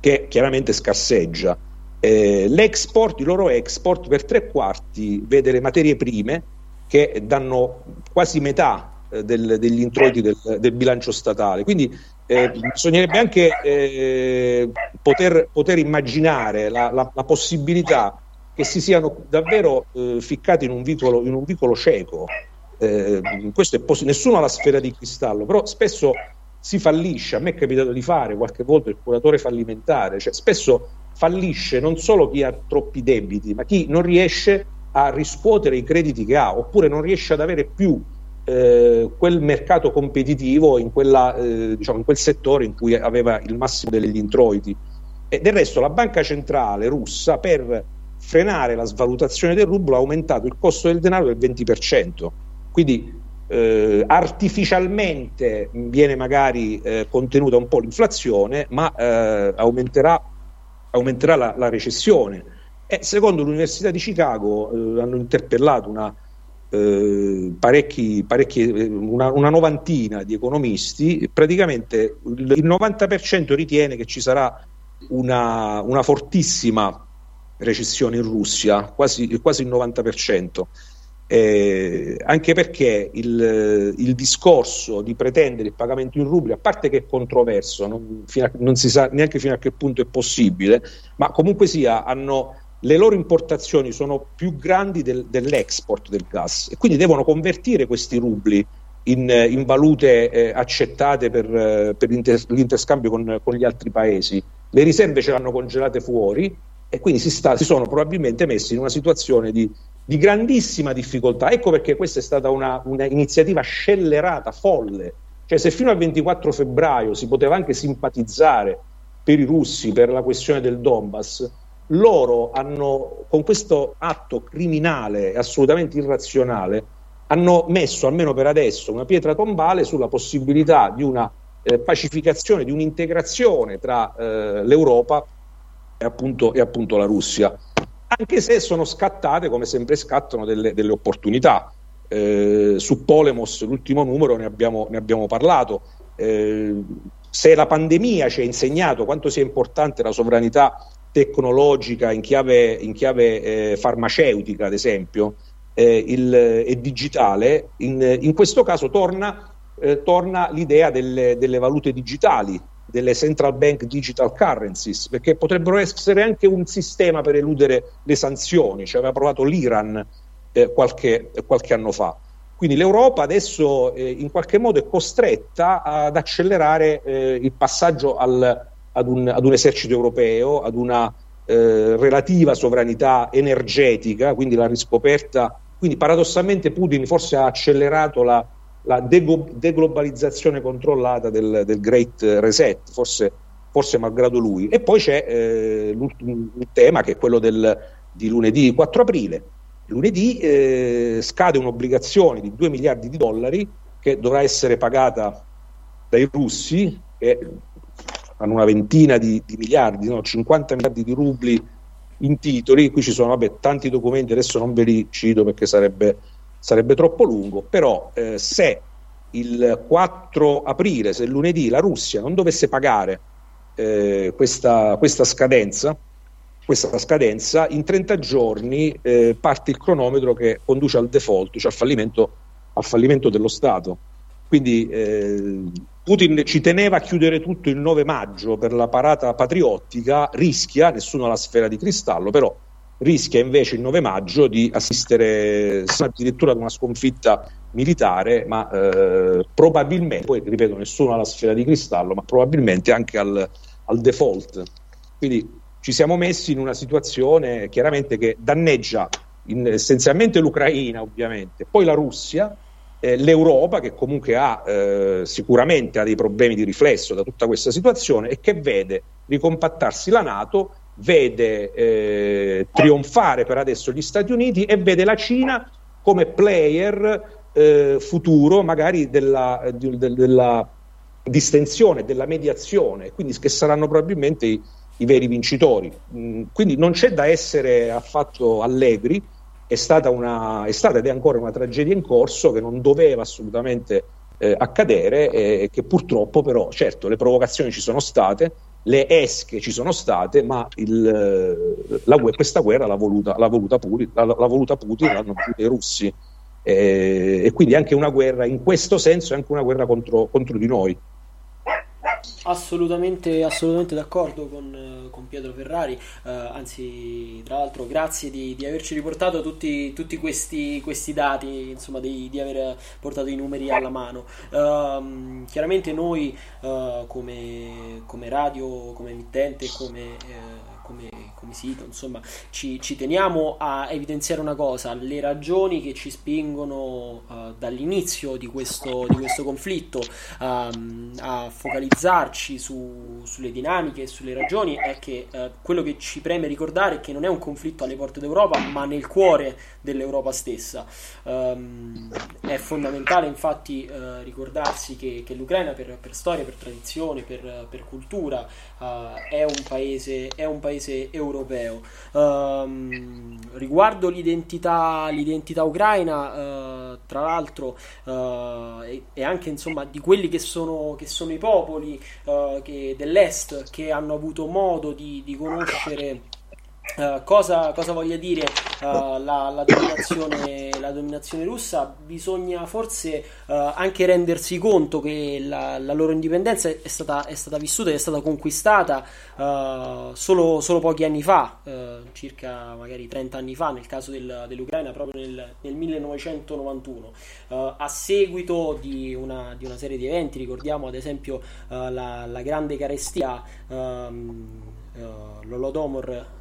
che chiaramente scarseggia. L'export, il loro export per 3/4 vede le materie prime che danno quasi metà degli introiti del bilancio statale, quindi bisognerebbe anche poter immaginare la possibilità che si siano davvero ficcati in un vicolo cieco. Questo è nessuno ha la sfera di cristallo, però spesso si fallisce. A me è capitato di fare qualche volta il curatore fallimentare, cioè spesso fallisce non solo chi ha troppi debiti, ma chi non riesce a riscuotere i crediti che ha, oppure non riesce ad avere più quel mercato competitivo in quel settore in cui aveva il massimo degli introiti. E del resto la banca centrale russa, per frenare la svalutazione del rublo, ha aumentato il costo del denaro del 20%, quindi artificialmente viene magari contenuta un po' l'inflazione, ma aumenterà la recessione. E secondo l'Università di Chicago hanno interpellato una una novantina di economisti, praticamente il 90% ritiene che ci sarà una fortissima recessione in Russia, quasi il 90%, anche perché il discorso di pretendere il pagamento in rubli, a parte che è controverso, non si sa neanche fino a che punto è possibile, ma comunque sia le loro importazioni sono più grandi dell'export del gas, e quindi devono convertire questi rubli in valute accettate per l'interscambio con gli altri paesi. Le riserve ce l'hanno congelate fuori, e quindi si sono probabilmente messi in una situazione di grandissima difficoltà. Ecco perché questa è stata una iniziativa scellerata, folle. Cioè, se fino al 24 febbraio si poteva anche simpatizzare per i russi per la questione del Donbass, loro con questo atto criminale e assolutamente irrazionale hanno messo, almeno per adesso, una pietra tombale sulla possibilità di una pacificazione, di un'integrazione tra l'Europa e appunto la Russia, anche se sono scattate, come sempre scattano, delle opportunità. Su Polemos, l'ultimo numero, ne abbiamo parlato. Se la pandemia ci ha insegnato quanto sia importante la sovranità tecnologica in chiave farmaceutica, ad esempio, e digitale, in questo caso torna l'idea delle valute digitali, delle central bank digital currencies, perché potrebbero essere anche un sistema per eludere le sanzioni. Ci aveva provato l'Iran qualche anno fa. Quindi l'Europa adesso in qualche modo è costretta ad accelerare il passaggio ad un esercito europeo, ad una relativa sovranità energetica, quindi la riscoperta. Quindi paradossalmente Putin forse ha accelerato la deglobalizzazione controllata del Great Reset, forse malgrado lui. E poi c'è l'ultimo tema, che è quello di lunedì 4 aprile. Lunedì scade un'obbligazione di $2 miliardi che dovrà essere pagata dai russi, che hanno una ventina di miliardi, 50 miliardi di rubli in titoli. Qui ci sono tanti documenti, adesso non ve li cito perché sarebbe troppo lungo, però se il 4 aprile, se lunedì la Russia non dovesse pagare questa scadenza, in 30 giorni parte il cronometro che conduce al default, cioè al fallimento dello Stato. Quindi Putin ci teneva a chiudere tutto il 9 maggio per la parata patriottica, rischia, nessuno ha la sfera di cristallo, però rischia invece il 9 maggio di assistere addirittura ad una sconfitta militare, ma probabilmente, poi ripeto, nessuno ha la sfera di cristallo, ma probabilmente anche al default. Quindi ci siamo messi in una situazione chiaramente che danneggia essenzialmente l'Ucraina, ovviamente, poi la Russia, l'Europa, che comunque sicuramente ha dei problemi di riflesso da tutta questa situazione, e che vede ricompattarsi la NATO, vede trionfare per adesso gli Stati Uniti, e vede la Cina come player futuro, magari della distensione, della mediazione, quindi che saranno probabilmente i veri vincitori. Quindi non c'è da essere affatto allegri. È stata ed è ancora una tragedia in corso che non doveva assolutamente accadere, e che purtroppo, però, certo, le provocazioni ci sono state, le esche ci sono state, ma questa guerra l'ha voluta Putin, l'hanno voluta i russi, e quindi anche una guerra in questo senso è anche una guerra contro di noi. Assolutamente d'accordo con Pietro Ferrari, anzi, tra l'altro grazie di averci riportato tutti questi dati, insomma, di aver portato i numeri alla mano. Chiaramente noi come radio, come emittente, come sito, insomma, ci teniamo a evidenziare una cosa: le ragioni che ci spingono dall'inizio di questo conflitto a focalizzarci sulle dinamiche e sulle ragioni è che quello che ci preme ricordare è che non è un conflitto alle porte d'Europa, ma nel cuore dell'Europa stessa. È fondamentale infatti ricordarsi che l'Ucraina per storia, per tradizione, per cultura è un paese europeo, europeo. Riguardo l'identità ucraina, tra l'altro, e anche insomma di quelli che sono i popoli dell'est che hanno avuto modo di conoscere cosa voglia dire la dominazione russa, bisogna forse anche rendersi conto che la loro indipendenza è stata vissuta ed è stata conquistata solo pochi anni fa, circa magari 30 anni fa nel caso dell'Ucraina, proprio nel 1991, a seguito di una serie di eventi. Ricordiamo ad esempio la grande carestia, l'Holodomor,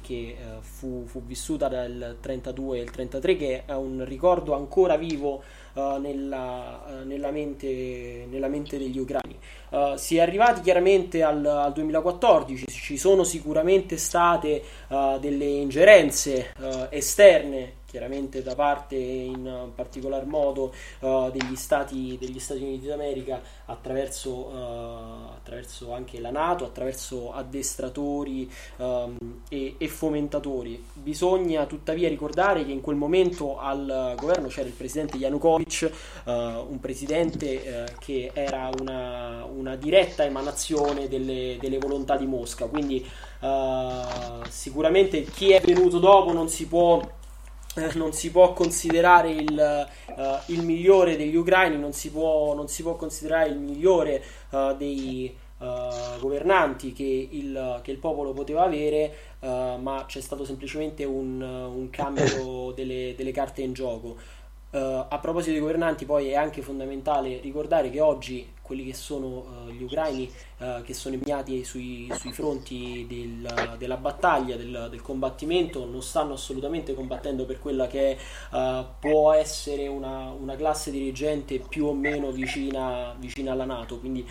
che fu vissuta dal 32 e il 33, che è un ricordo ancora vivo nella mente degli ucraini. Si è arrivati chiaramente al 2014, ci sono sicuramente state delle ingerenze esterne, chiaramente da parte in particolar modo degli Stati Uniti d'America, attraverso anche la NATO, attraverso addestratori e fomentatori. Bisogna tuttavia ricordare che in quel momento al governo c'era il presidente Yanukovych, un presidente che era una diretta emanazione delle volontà di Mosca, quindi sicuramente chi è venuto dopo non si può considerare il migliore degli ucraini, non si può considerare il migliore dei governanti che il popolo poteva avere, ma c'è stato semplicemente un cambio delle carte in gioco. A proposito dei governanti, poi è anche fondamentale ricordare che oggi quelli che sono gli ucraini che sono impegnati sui fronti della battaglia, del combattimento, non stanno assolutamente combattendo per quella che può essere una classe dirigente più o meno vicina alla NATO, quindi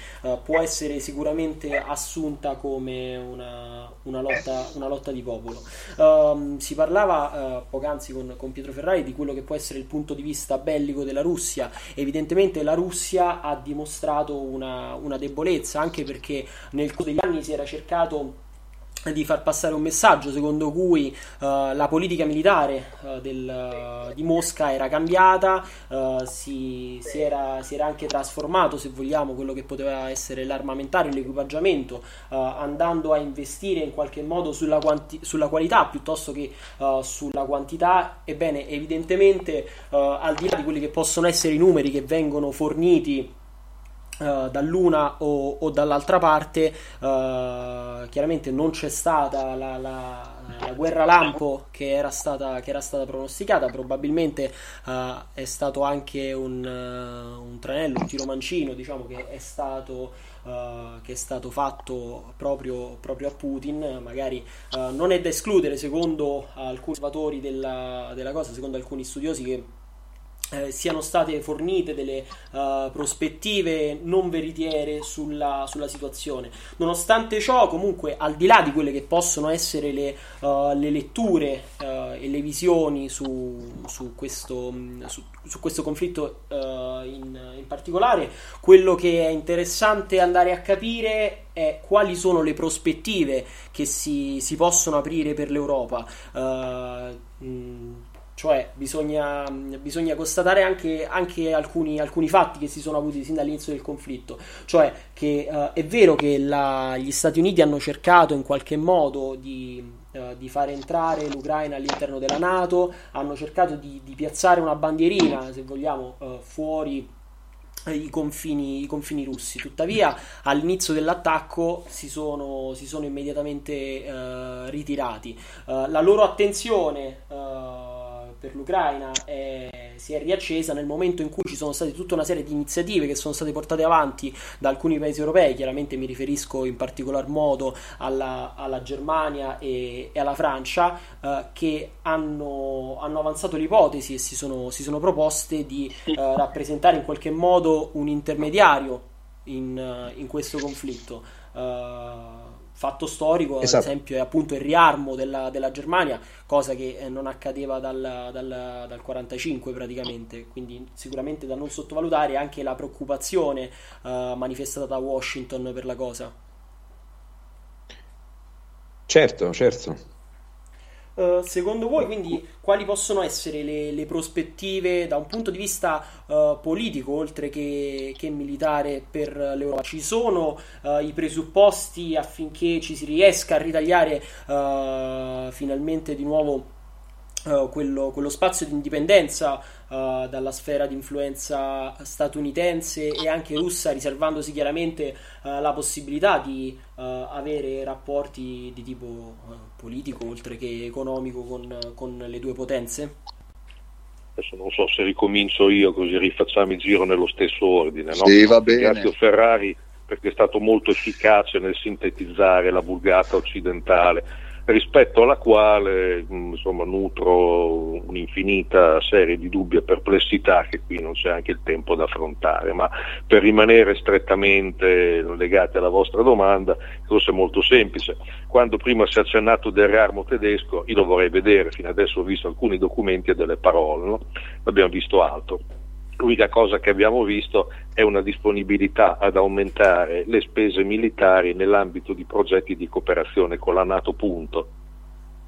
può essere sicuramente assunta come una lotta di popolo. Si parlava poc'anzi con Pietro Ferrari di quello che può essere il punto di vista bellico della Russia. Evidentemente la Russia ha dimostrato una debolezza, anche perché nel corso degli anni si era cercato di far passare un messaggio secondo cui la politica militare di Mosca era cambiata, si era anche trasformato, se vogliamo, quello che poteva essere l'armamentario, l'equipaggiamento, andando a investire in qualche modo sulla qualità piuttosto che sulla quantità. Ebbene, evidentemente al di là di quelli che possono essere i numeri che vengono forniti dall'una o dall'altra parte, chiaramente non c'è stata la guerra lampo che era stata pronosticata. Probabilmente è stato anche un tranello, un tiro mancino, diciamo, che è stato fatto proprio a Putin. Magari non è da escludere, secondo alcuni osservatori della cosa, secondo alcuni studiosi, che siano state fornite delle prospettive non veritiere sulla situazione. Nonostante ciò, comunque, al di là di quelle che possono essere le letture e le visioni su questo conflitto in particolare, quello che è interessante andare a capire è quali sono le prospettive che si possono aprire per l'Europa. Cioè bisogna constatare anche alcuni fatti che si sono avuti sin dall'inizio del conflitto, cioè che è vero che gli Stati Uniti hanno cercato in qualche modo di far entrare l'Ucraina all'interno della NATO, hanno cercato di piazzare una bandierina, se vogliamo, fuori i confini russi. Tuttavia all'inizio dell'attacco si sono immediatamente ritirati. La loro attenzione per l'Ucraina si è riaccesa nel momento in cui ci sono state tutta una serie di iniziative che sono state portate avanti da alcuni paesi europei. Chiaramente mi riferisco in particolar modo alla Germania e alla Francia, che hanno avanzato l'ipotesi e si sono proposte di rappresentare in qualche modo un intermediario in questo conflitto. Fatto storico, esatto. Ad esempio, è appunto il riarmo della Germania, cosa che non accadeva dal 45 praticamente, quindi sicuramente da non sottovalutare anche la preoccupazione manifestata da Washington per la cosa. Certo. Secondo voi, quindi, quali possono essere le prospettive da un punto di vista politico, oltre che militare, per l'Europa? Ci sono i presupposti affinché ci si riesca a ritagliare finalmente di nuovo quello spazio di indipendenza dalla sfera di influenza statunitense e anche russa, riservandosi chiaramente la possibilità di avere rapporti di tipo politico oltre che economico con le due potenze? Adesso non so se ricomincio io, così rifacciamo il giro nello stesso ordine, no? Sì, va bene. Grazie a Ferrari, perché è stato molto efficace nel sintetizzare la vulgata occidentale, rispetto alla quale insomma nutro un'infinita serie di dubbi e perplessità che qui non c'è anche il tempo da affrontare, ma per rimanere strettamente legati alla vostra domanda, forse è molto semplice. Quando prima si è accennato del ramo tedesco, io lo vorrei vedere, fino adesso ho visto alcuni documenti e delle parole, no? Abbiamo visto altro. L'unica cosa che abbiamo visto è una disponibilità ad aumentare le spese militari nell'ambito di progetti di cooperazione con la NATO, punto,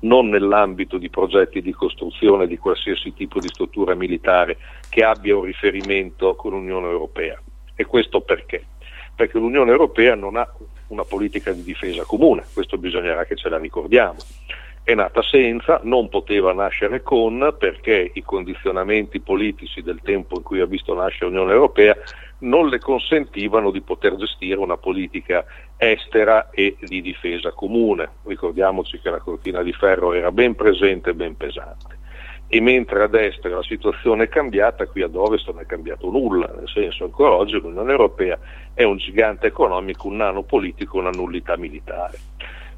non nell'ambito di progetti di costruzione di qualsiasi tipo di struttura militare che abbia un riferimento con l'Unione Europea. E questo perché? Perché l'Unione Europea non ha una politica di difesa comune, questo bisognerà che ce la ricordiamo. È nata senza, non poteva nascere con, perché i condizionamenti politici del tempo in cui ha visto nascere l'Unione Europea non le consentivano di poter gestire una politica estera e di difesa comune. Ricordiamoci che la cortina di ferro era ben presente e ben pesante. E mentre a destra la situazione è cambiata, qui ad ovest non è cambiato nulla, nel senso ancora oggi l'Unione Europea è un gigante economico, un nano politico, una nullità militare.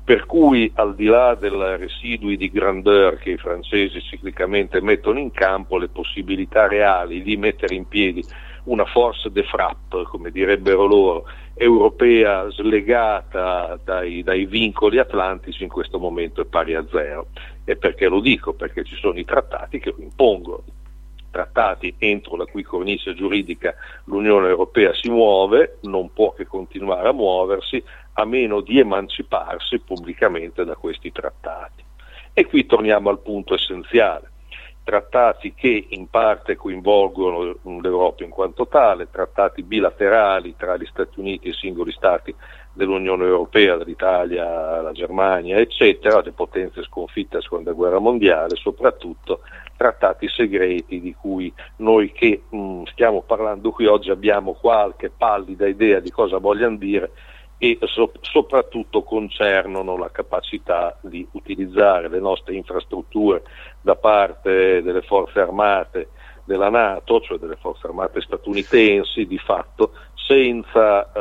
Per cui, al di là dei residui di grandeur che i francesi ciclicamente mettono in campo, le possibilità reali di mettere in piedi una force de frappe, come direbbero loro, europea slegata dai vincoli atlantici, in questo momento è pari a zero. E perché lo dico? Perché ci sono i trattati che lo impongono. Trattati entro la cui cornice giuridica l'Unione Europea si muove, non può che continuare a muoversi a meno di emanciparsi pubblicamente da questi trattati. E qui torniamo al punto essenziale: trattati che in parte coinvolgono l'Europa in quanto tale, trattati bilaterali tra gli Stati Uniti e i singoli Stati dell'Unione Europea, dall'Italia alla Germania, eccetera, le potenze sconfitte alla Seconda Guerra Mondiale, soprattutto trattati segreti di cui noi che stiamo parlando qui oggi abbiamo qualche pallida idea di cosa vogliano dire e soprattutto concernono la capacità di utilizzare le nostre infrastrutture da parte delle forze armate della NATO, cioè delle forze armate statunitensi, di fatto senza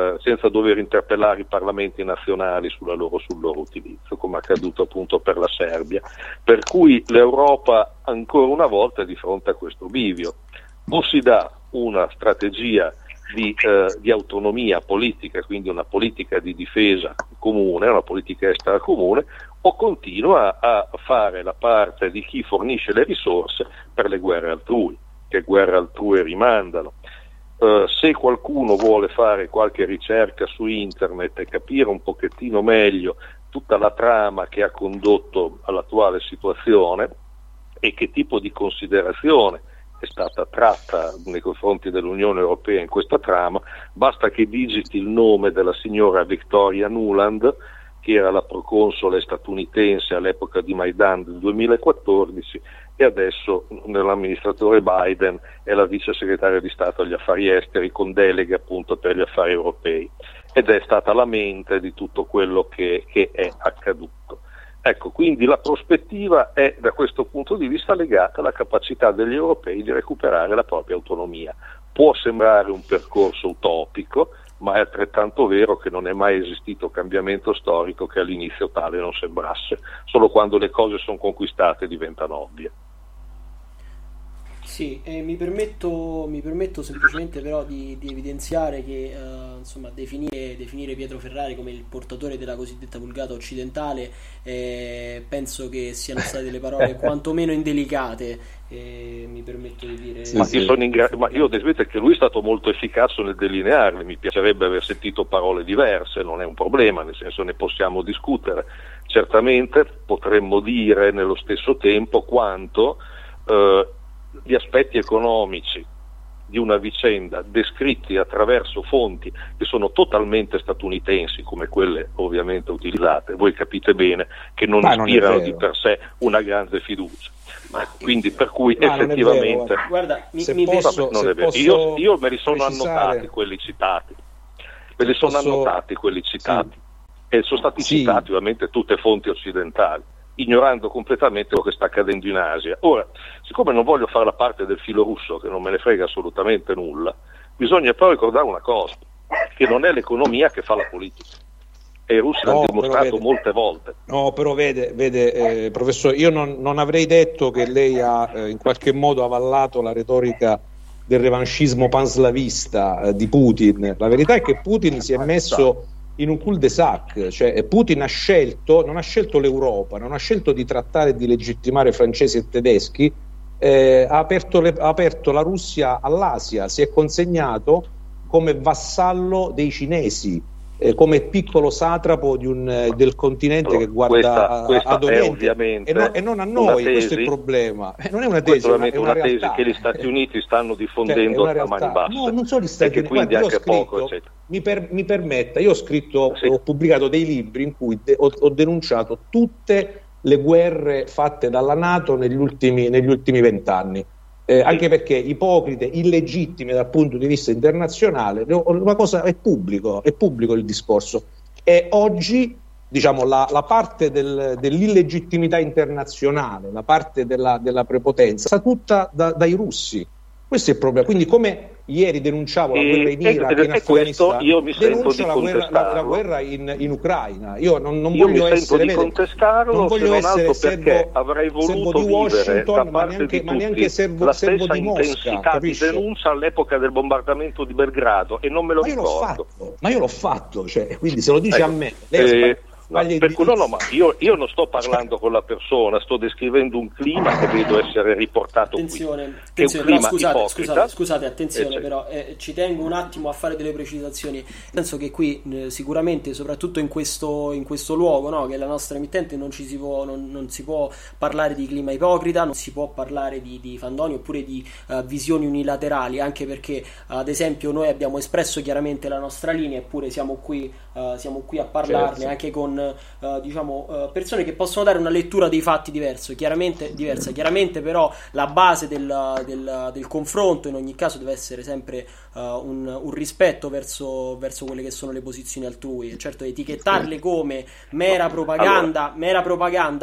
dover interpellare i parlamenti nazionali sul loro utilizzo, come accaduto appunto per la Serbia. Per cui l'Europa ancora una volta è di fronte a questo bivio: o si dà una strategia di autonomia politica, quindi una politica di difesa comune, una politica estera comune, o continua a fare la parte di chi fornisce le risorse per le guerre altrui, che guerre altrui rimandano. Se qualcuno vuole fare qualche ricerca su internet e capire un pochettino meglio tutta la trama che ha condotto all'attuale situazione e che tipo di considerazione è stata tratta nei confronti dell'Unione Europea in questa trama, basta che digiti il nome della signora Victoria Nuland, che era la proconsole statunitense all'epoca di Maidan del 2014 e adesso nell'amministratore Biden è la vice segretaria di Stato agli affari esteri con delega appunto per gli affari europei, ed è stata la mente di tutto quello che è accaduto. Ecco, quindi la prospettiva è da questo punto di vista legata alla capacità degli europei di recuperare la propria autonomia. Può sembrare un percorso utopico, ma è altrettanto vero che non è mai esistito cambiamento storico che all'inizio tale non sembrasse. Solo quando le cose sono conquistate diventano ovvie. Sì, mi permetto semplicemente però di evidenziare che insomma, definire Pietro Ferrari come il portatore della cosiddetta vulgata occidentale penso che siano state delle parole quantomeno indelicate, mi permetto di dire. Sì, ma io devo dire che lui è stato molto efficace nel delinearle, mi piacerebbe aver sentito parole diverse, non è un problema, nel senso ne possiamo discutere. Certamente potremmo dire nello stesso tempo quanto gli aspetti economici di una vicenda descritti attraverso fonti che sono totalmente statunitensi, come quelle ovviamente utilizzate, voi capite bene che non ispirano di per sé una grande fiducia. Quindi per cui effettivamente io me li sono annotati quelli citati, e sono stati citati ovviamente tutte fonti occidentali, ignorando completamente quello che sta accadendo in Asia. Ora, siccome non voglio fare la parte del filo russo, che non me ne frega assolutamente nulla, bisogna però ricordare una cosa, che non è l'economia che fa la politica, e i russi l'hanno dimostrato molte volte. No, però vede professore, io non avrei detto che lei ha in qualche modo avallato la retorica del revanchismo panslavista di Putin. La verità è che Putin si è messo in un cul-de-sac, cioè Putin non ha scelto l'Europa, non ha scelto di trattare e di legittimare francesi e tedeschi, ha aperto la Russia all'Asia, si è consegnato come vassallo dei cinesi, come piccolo satrapo del continente che guarda ad Oriente e non a noi, questo è il problema. Non è una tesi, è una tesi che gli Stati Uniti stanno diffondendo a mani basse. No, non solo gli Stati Uniti, quindi anche poco, eccetera. Mi permetta, io ho scritto, ho pubblicato dei libri in cui ho denunciato tutte le guerre fatte dalla NATO negli ultimi 20 anni, anche perché ipocrite, illegittime dal punto di vista internazionale. Una cosa è pubblico il discorso, e oggi diciamo la parte dell'illegittimità internazionale, la parte della prepotenza sta tutta dai russi. Questo è il problema. Quindi, come ieri denunciavo la guerra in Iraq e in Afghanistan, io mi sento di la guerra in Ucraina. Io non voglio essere servo di Washington, ma neanche servo di Mosca. Capisci? Denuncia all'epoca del bombardamento di Belgrado, e non me lo ricordo. Ma io l'ho fatto, cioè, quindi se lo dice a me. Io non sto parlando con la persona, sto descrivendo un clima che vedo essere riportato qui. È un clima scusate, attenzione però, ci tengo un attimo a fare delle precisazioni. Penso che qui sicuramente, soprattutto in questo luogo, no, che è la nostra emittente, non si può parlare di clima ipocrita, non si può parlare di fandoni oppure di visioni unilaterali, anche perché ad esempio noi abbiamo espresso chiaramente la nostra linea, eppure siamo qui a parlarne, certo, anche con persone che possono dare una lettura dei fatti diversa, chiaramente però la base del confronto in ogni caso deve essere sempre un rispetto verso quelle che sono le posizioni altrui, e certo etichettarle come mera propaganda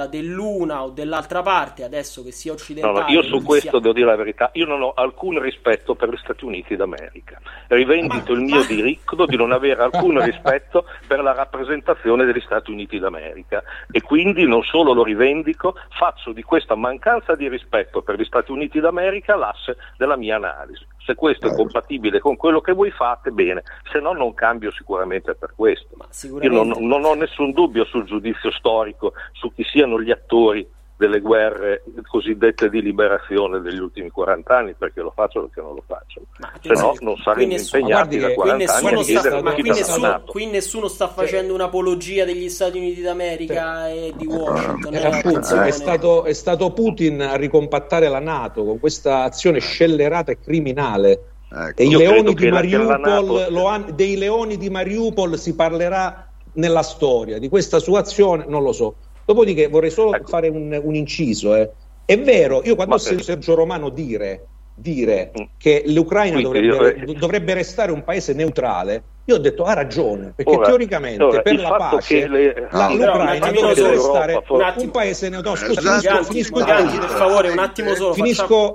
dell'una o dell'altra parte, adesso che sia occidentale. No, io su questo devo dire la verità, io non ho alcun rispetto per gli Stati Uniti d'America, rivendico il mio diritto di non avere alcun rispetto per la rappresentazione degli Stati Uniti d'America, e quindi non solo lo rivendico, faccio di questa mancanza di rispetto per gli Stati Uniti d'America l'asse della mia analisi. Se questo è compatibile con quello che voi fate, bene, se no non cambio sicuramente per questo. Io non ho nessun dubbio sul giudizio storico, su chi siano gli attori delle guerre cosiddette di liberazione degli ultimi 40 anni, perché lo faccio o perché non lo faccio. Se no non saremmo impegnati da 40 anni a chiedere la cittadinanza. Qui nessuno sta facendo un'apologia degli Stati Uniti d'America e di Washington. È stato Putin a ricompattare la NATO con questa azione scellerata e criminale. E i leoni di Mariupol, dei leoni di Mariupol si parlerà nella storia, di questa sua azione non lo so. Dopodiché vorrei solo fare un inciso. È vero, io quando ho sentito Sergio Romano dire che l'Ucraina dovrebbe restare un paese neutrale, io ho detto ha ragione, perché teoricamente per la pace l'Ucraina dovrebbe restare un paese neutrale. Finisco, per favore,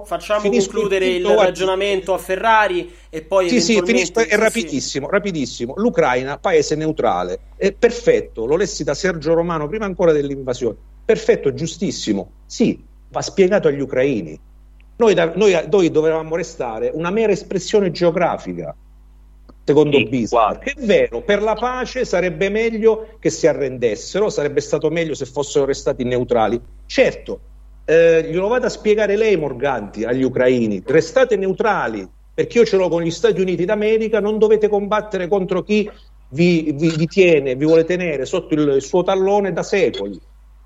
facciamo concludere il ragionamento a Ferrari e poi rapidissimo. L'Ucraina paese neutrale, perfetto, lo lessi da Sergio Romano prima ancora dell'invasione, perfetto, giustissimo, sì, va spiegato agli ucraini. Noi dovevamo restare una mera espressione geografica, secondo Bismarck. È vero, per la pace sarebbe meglio che si arrendessero, sarebbe stato meglio se fossero restati neutrali. Certo, glielo vado a spiegare lei, Morganti, agli ucraini: restate neutrali, perché io ce l'ho con gli Stati Uniti d'America, non dovete combattere contro chi vi tiene, vi vuole tenere sotto il suo tallone da secoli.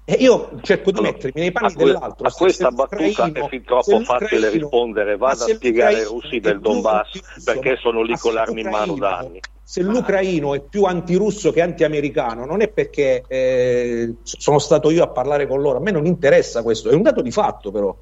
E io cerco di mettermi nei panni dell'altro. A questa battuta è fin troppo facile rispondere: vada a spiegare ai russi del Donbass perché sono lì con l'arma in mano da anni. Se l'ucraino è più antirusso che antiamericano, non è perché sono stato io a parlare con loro, a me non interessa questo, è un dato di fatto però.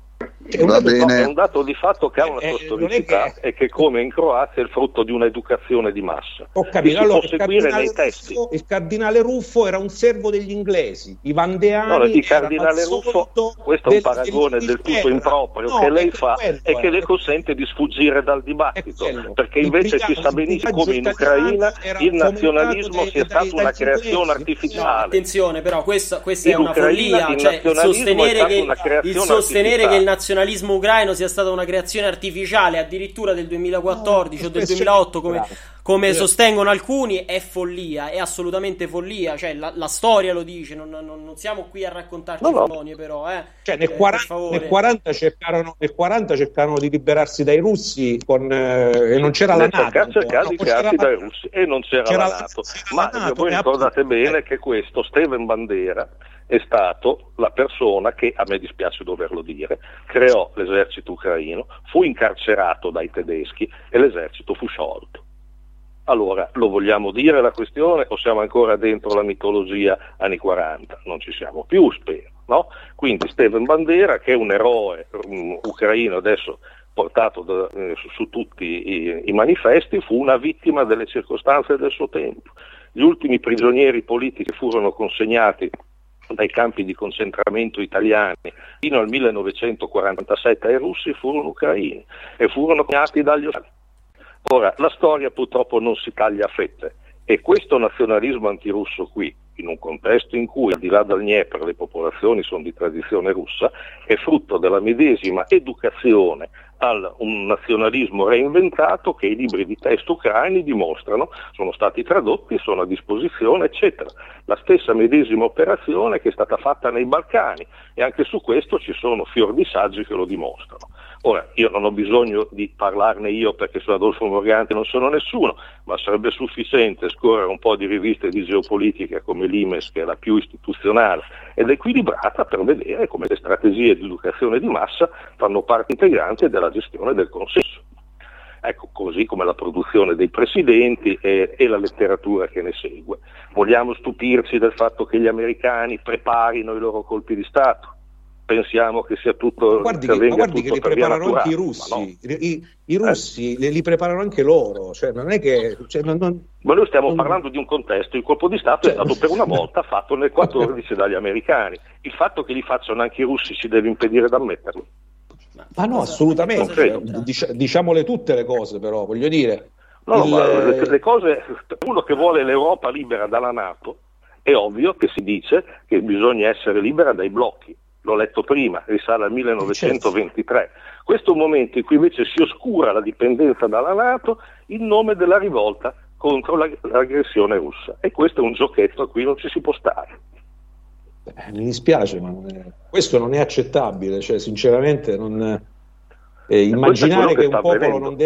È un dato di fatto che ha una sua storicità e che come in Croazia è il frutto di un'educazione di massa. Ho capito, allora, il cardinale Ruffo era un servo degli inglesi, i vandeani. Allora, il cardinale Ruffo, questo è un paragone del tutto improprio che lei fa e che le consente di sfuggire dal dibattito, perché invece si sa benissimo come in Ucraina il nazionalismo sia stata una creazione artificiale. Attenzione però, questa è una follia, cioè sostenere che il nazionalismo ucraino sia stata una creazione artificiale addirittura del 2014 o del 2008 come sostengono alcuni è follia, è assolutamente follia, cioè la storia lo dice, non siamo qui a raccontarci colonie però cioè, nel 40 cercarono di liberarsi dai russi con, e non c'era la NATO, e non c'era la NATO, ma voi ricordate bene che questo Stephen Bandera è stato la persona che, a me dispiace doverlo dire, creò l'esercito ucraino, fu incarcerato dai tedeschi e l'esercito fu sciolto. Allora, lo vogliamo dire la questione o siamo ancora dentro la mitologia anni 40? Non ci siamo più, spero, no? Quindi Stephen Bandera, che è un eroe ucraino adesso portato su tutti i manifesti, fu una vittima delle circostanze del suo tempo. Gli ultimi prigionieri politici furono consegnati dai campi di concentramento italiani fino al 1947 ai russi furono ucraini e furono coniati dagli USA. Ora, la storia purtroppo non si taglia a fette e questo nazionalismo antirusso qui, in un contesto in cui al di là dal Dnieper le popolazioni sono di tradizione russa, è frutto della medesima educazione al un nazionalismo reinventato che i libri di testo ucraini dimostrano, sono stati tradotti, sono a disposizione, eccetera. La stessa medesima operazione che è stata fatta nei Balcani e anche su questo ci sono fior di saggi che lo dimostrano. Ora, io non ho bisogno di parlarne io perché sono Adolfo Morganti, non sono nessuno, ma sarebbe sufficiente scorrere un po' di riviste di geopolitica come l'Imes, che è la più istituzionale ed equilibrata, per vedere come le strategie di educazione di massa fanno parte integrante della gestione del consenso. Ecco, così come la produzione dei presidenti e la letteratura che ne segue. Vogliamo stupirci del fatto che gli americani preparino i loro colpi di Stato? Pensiamo che sia tutto... Guardi che li preparano anche i russi, no. I russi li preparano anche loro, cioè non è che... Cioè, ma noi stiamo parlando di un contesto, il colpo di Stato è stato per una volta fatto nel 14 dagli americani, il fatto che li facciano anche i russi ci deve impedire di ammetterlo. Ma no, assolutamente, diciamole tutte le cose però, voglio dire... le cose, uno che vuole l'Europa libera dalla NATO, è ovvio che si dice che bisogna essere libera dai blocchi. L'ho letto prima, risale al 1923. Questo è un momento in cui invece si oscura la dipendenza dalla NATO in nome della rivolta contro l'aggressione russa. E questo è un giochetto a cui non ci si può stare. Mi dispiace, ma questo non è accettabile. Cioè, sinceramente, immaginare che un popolo non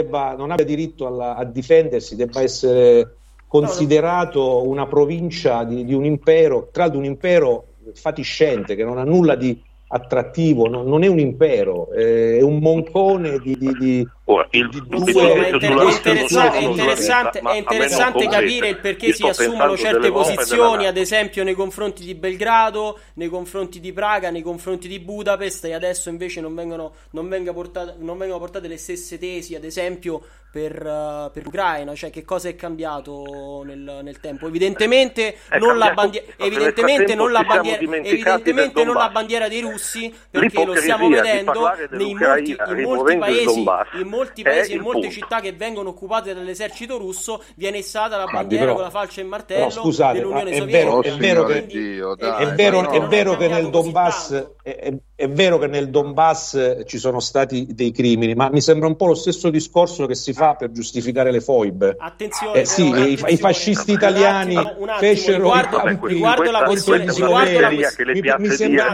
abbia diritto a difendersi debba essere considerato una provincia di un impero, tra l'altro un impero fatiscente che non ha nulla di attrattivo, non è un impero, è un moncone di Ora, è interessante capire il perché si assumono certe posizioni, ad esempio nei confronti di Belgrado, nei confronti di Praga, nei confronti di Budapest, e adesso invece non vengono portate le stesse tesi, ad esempio per l'Ucraina. Cioè, che cosa è cambiato nel tempo? Evidentemente non la bandiera dei russi, perché lo stiamo vedendo nei molti paesi molti paesi e molte città che vengono occupate dall'esercito russo viene issata la bandiera con la falce e il martello dell'Unione Sovietica. È vero che nel Donbass è vero che nel Donbass ci sono stati dei crimini, ma mi sembra un po' lo stesso discorso che si fa per giustificare le foibe. Attenzione, i fascisti italiani fecero mi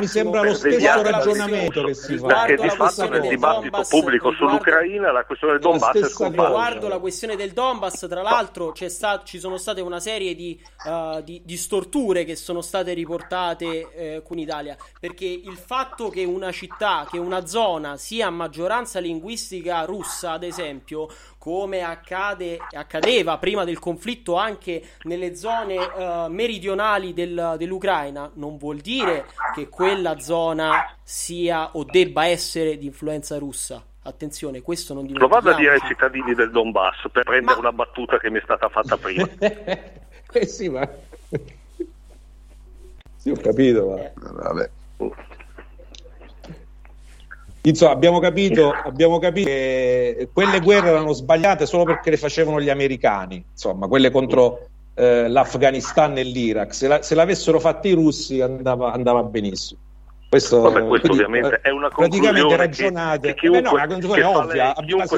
sembra lo stesso ragionamento che si fa. Perché di fatto nel dibattito pubblico sull'Ucraina la questione del Donbass è scomparsa. Guardo la questione del Donbass, tra l'altro ci sono state una serie di storture che sono state riportate con Italia, perché il fatto che una città, che una zona sia a maggioranza linguistica russa, ad esempio, come accadeva prima del conflitto anche nelle zone meridionali dell'Ucraina, non vuol dire che quella zona sia o debba essere di influenza russa. Attenzione, questo non dimentichiamo. Lo vado a dire ai cittadini del Donbass per prendere una battuta che mi è stata fatta prima. Sì, ma sì, ho capito, ma vabbè. Insomma, abbiamo capito che quelle guerre erano sbagliate solo perché le facevano gli americani, insomma, quelle contro l'Afghanistan e l'Iraq. Se l'avessero fatte i russi andava benissimo. Questo ovviamente è una conclusione che chiunque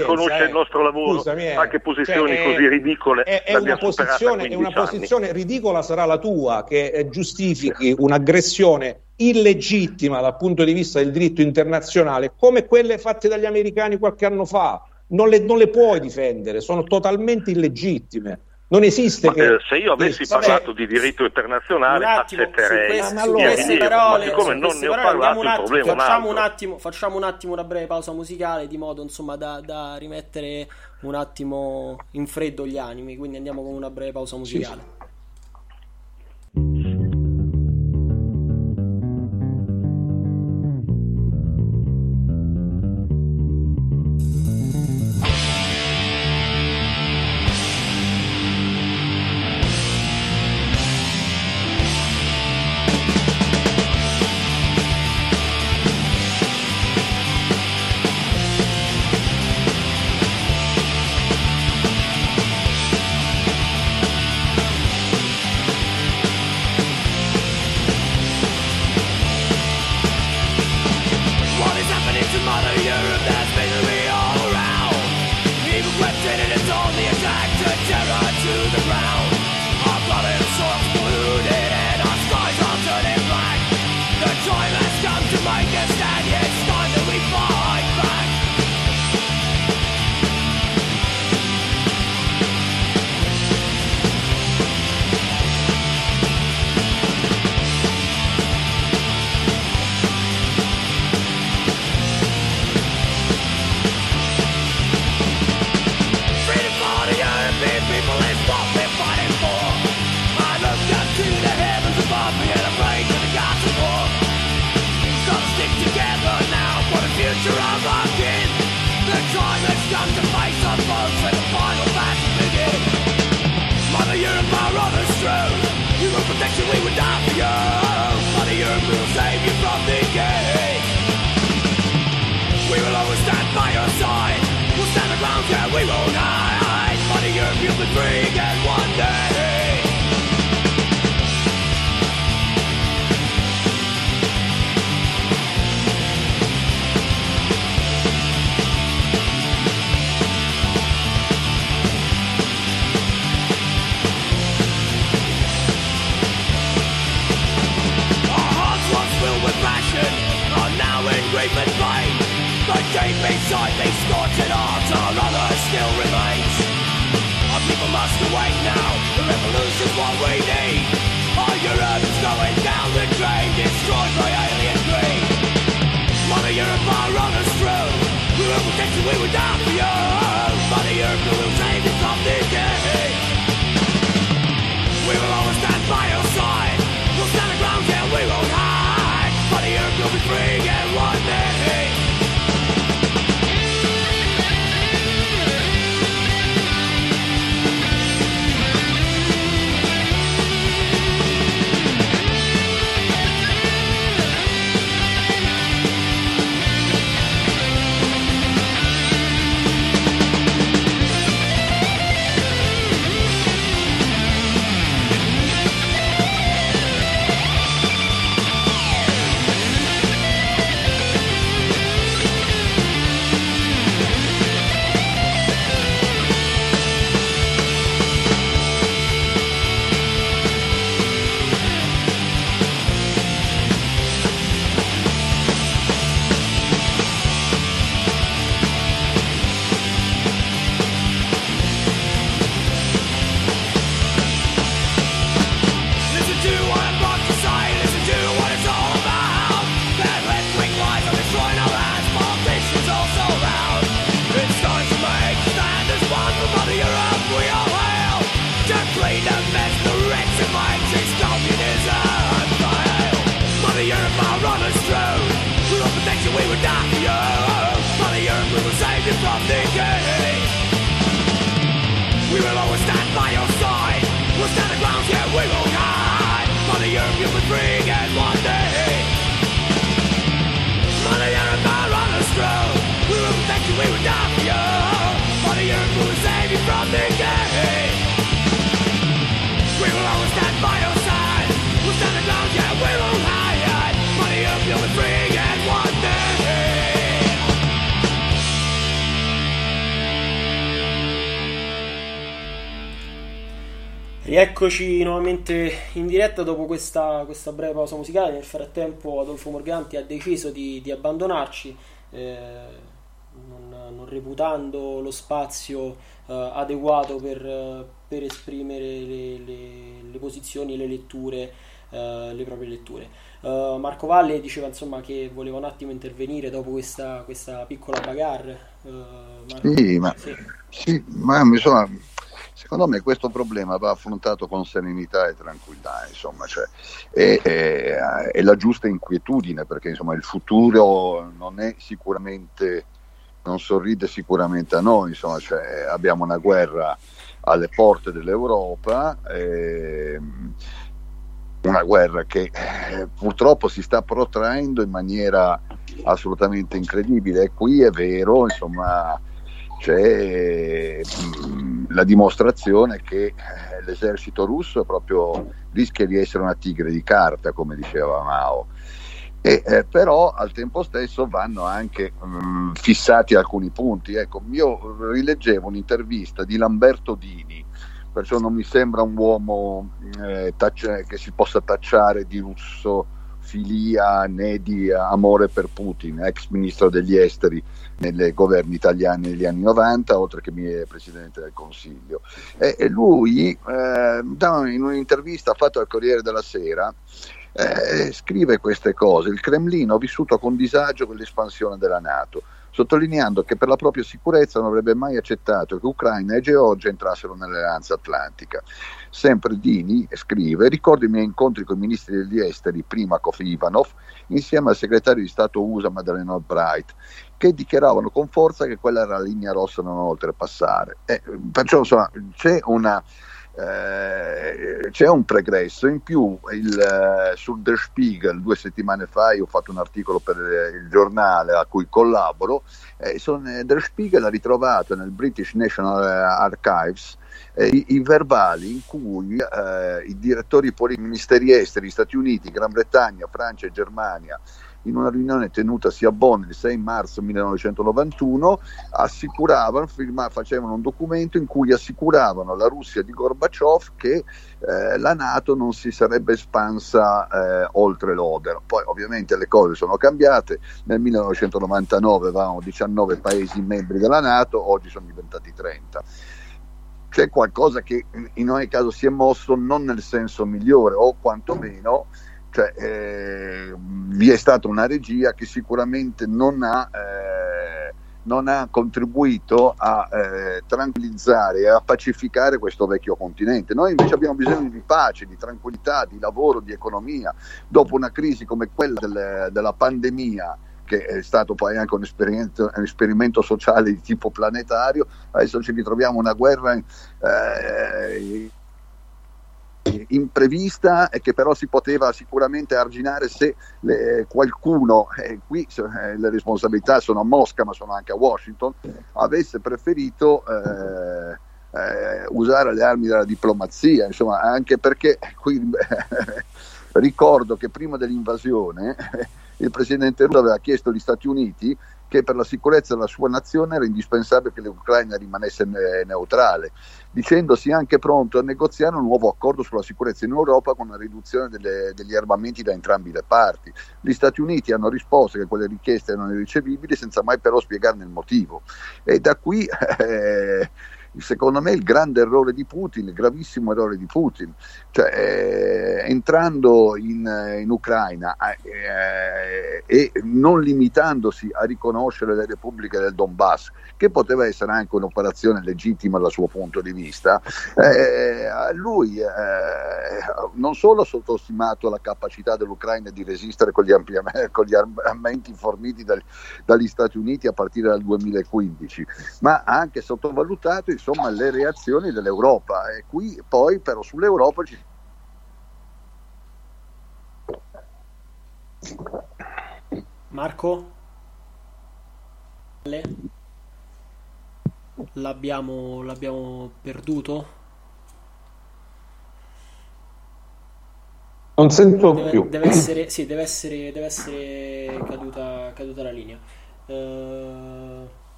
conosce il nostro lavoro, anche posizioni così ridicole, è una posizione ridicola sarà la tua, che giustifichi un'aggressione illegittima dal punto di vista del diritto internazionale come quelle fatte dagli americani qualche anno fa. Non le puoi difendere, sono totalmente illegittime. Non esiste se io avessi parlato di diritto internazionale accetterei, ma siccome non ne ho parlato il problema è un altro. Facciamo un attimo una breve pausa musicale, di modo insomma da rimettere un attimo in freddo gli animi, quindi andiamo con una breve pausa musicale. Sì. we all hail to clean the mess the rich of my cheese communism fail. Mother Europe, our honor's true. We will protect you, we will die for you. Mother Europe, we will save you from decay. We will always stand by your side. We'll stand the ground, yeah, we will die. Mother Europe, you'll be free again one day. Mother Europe, our honor's true. We will protect you, we will die for you. Mother Europe, we will save you from decay. We will always stand by your side. We'll stand the ground, yeah, we will hide. Mother Europe, you'll be free again one day. Rieccoci nuovamente in diretta dopo questa breve pausa musicale. Nel frattempo Adolfo Morganti ha deciso di abbandonarci, non reputando lo spazio adeguato per esprimere le posizioni, le letture, le proprie letture. Marco Valle diceva insomma che voleva un attimo intervenire dopo questa piccola bagarre. Secondo me questo problema va affrontato con serenità e tranquillità, insomma, cioè, è la giusta inquietudine, perché insomma il futuro non sorride sicuramente a noi, insomma, cioè, abbiamo una guerra alle porte dell'Europa, una guerra che purtroppo si sta protraendo in maniera assolutamente incredibile, e qui è vero, insomma, c'è la dimostrazione che l'esercito russo proprio rischia di essere una tigre di carta, come diceva Mao, però al tempo stesso vanno anche fissati alcuni punti. Ecco, io rileggevo un'intervista di Lamberto Dini, perciò non mi sembra un uomo che si possa tacciare di russofilia né di amore per Putin, ex ministro degli esteri nei governi italiani negli anni 90, oltre che presidente del Consiglio. E lui, in un'intervista fatta al Corriere della Sera, scrive queste cose: il Cremlino ha vissuto con disagio l'espansione della NATO, sottolineando che per la propria sicurezza non avrebbe mai accettato che Ucraina e Georgia entrassero nell'Alleanza Atlantica. Sempre Dini scrive: ricordo i miei incontri con i ministri degli esteri Primakov e Ivanov, insieme al segretario di Stato USA Madeleine Albright, che dichiaravano con forza che quella era la linea rossa da non oltrepassare. Perciò insomma c'è un pregresso in più. Sul Der Spiegel 2 settimane fa io ho fatto un articolo per il giornale a cui collaboro. Der Spiegel ha ritrovato nel British National Archives i verbali in cui i direttori dei ministeri esteri di Stati Uniti, Gran Bretagna, Francia e Germania, in una riunione tenutasi a Bonn il 6 marzo 1991, facevano un documento in cui assicuravano alla Russia di Gorbaciov che la NATO non si sarebbe espansa oltre l'Oder. Poi ovviamente le cose sono cambiate, nel 1999 avevamo 19 paesi membri della NATO, oggi sono diventati 30. C'è qualcosa che in ogni caso si è mosso non nel senso migliore, o quantomeno vi è stata una regia che sicuramente non ha contribuito a tranquillizzare e a pacificare questo vecchio continente. Noi invece abbiamo bisogno di pace, di tranquillità, di lavoro, di economia. Dopo una crisi come quella della pandemia, che è stato poi anche un esperimento sociale di tipo planetario, adesso ci ritroviamo una guerra imprevista, e che però si poteva sicuramente arginare se qualcuno, qui le responsabilità sono a Mosca ma sono anche a Washington, avesse preferito usare le armi della diplomazia, insomma, anche perché qui ricordo che prima dell'invasione il presidente russo aveva chiesto agli Stati Uniti che per la sicurezza della sua nazione era indispensabile che l'Ucraina rimanesse neutrale, dicendosi anche pronto a negoziare un nuovo accordo sulla sicurezza in Europa con una riduzione degli armamenti da entrambi le parti. Gli Stati Uniti hanno risposto che quelle richieste erano irricevibili, senza mai però spiegarne il motivo. E da qui secondo me il grande errore di Putin, il gravissimo errore di Putin, cioè entrando in Ucraina e non limitandosi a riconoscere le repubbliche del Donbass, che poteva essere anche un'operazione legittima dal suo punto di vista, lui non solo ha sottostimato la capacità dell'Ucraina di resistere con gli armamenti forniti dagli Stati Uniti a partire dal 2015, ma ha anche sottovalutato, insomma, le reazioni dell'Europa, e qui poi però sull'Europa ci... Marco? L'abbiamo perduto? Non sento più. Deve essere caduta la linea.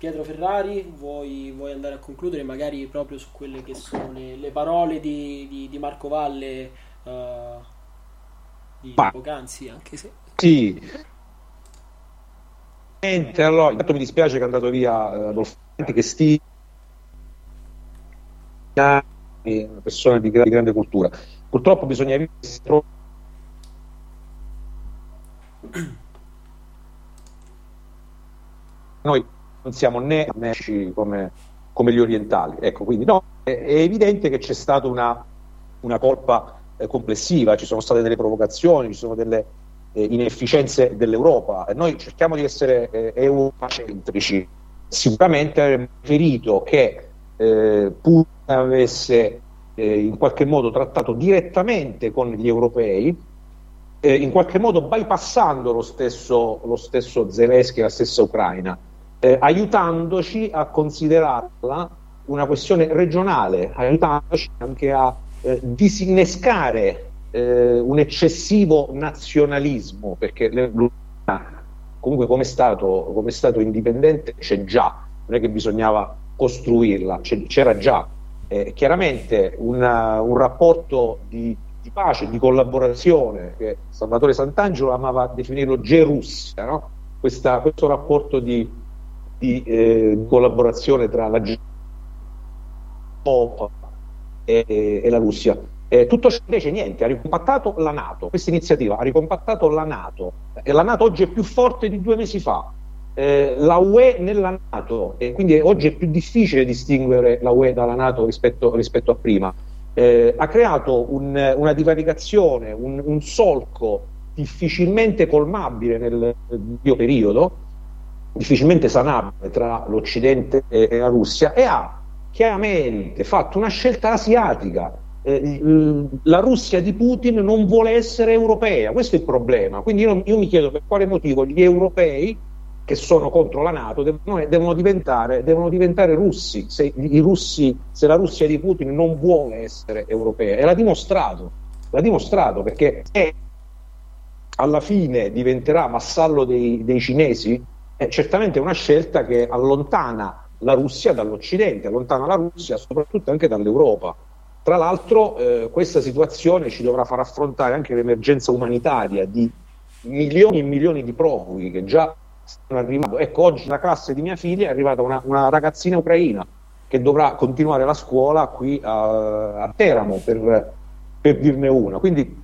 Pietro Ferrari, vuoi andare a concludere magari proprio su quelle che sono le parole di Marco Valle di poc'anzi, anche se... Sì. Allora, intanto mi dispiace che è andato via Adolfo Morganti, che è una persona di grande cultura. Purtroppo bisogna evitare... Noi non siamo né amici come gli orientali, ecco, quindi no, è evidente che c'è stata una colpa complessiva, ci sono state delle provocazioni, ci sono delle inefficienze dell'Europa. Noi cerchiamo di essere eurocentrici. Sicuramente avremmo preferito che Putin avesse in qualche modo trattato direttamente con gli europei, in qualche modo bypassando lo stesso Zelensky e la stessa Ucraina, aiutandoci a considerarla una questione regionale, aiutandoci anche a disinnescare un eccessivo nazionalismo, perché l'Ucraina comunque come stato indipendente c'è già, non è che bisognava costruirla, c'era già, chiaramente un rapporto di pace, di collaborazione, che Salvatore Sant'Angelo amava definirlo Gerussia, no? Questo rapporto di collaborazione tra la Germania e la Russia. Tutto ciò invece niente, ha ricompattato la NATO, questa iniziativa ha ricompattato la NATO, e la NATO oggi è più forte di 2 mesi fa, la UE nella NATO, e quindi oggi è più difficile distinguere la UE dalla NATO rispetto a prima. Ha creato una divaricazione, un solco difficilmente colmabile nel mio periodo, difficilmente sanabile tra l'Occidente e la Russia, e ha chiaramente fatto una scelta asiatica. La Russia di Putin non vuole essere europea, questo è il problema. Quindi io mi chiedo per quale motivo gli europei che sono contro la NATO devono diventare russi se la Russia di Putin non vuole essere europea, e l'ha dimostrato, perché se alla fine diventerà vassallo dei cinesi è certamente una scelta che allontana la Russia dall'Occidente, allontana la Russia soprattutto anche dall'Europa. Tra l'altro questa situazione ci dovrà far affrontare anche l'emergenza umanitaria di milioni e milioni di profughi che già stanno arrivando. Ecco, oggi nella classe di mia figlia è arrivata una ragazzina ucraina che dovrà continuare la scuola qui a Teramo, per dirne una. Quindi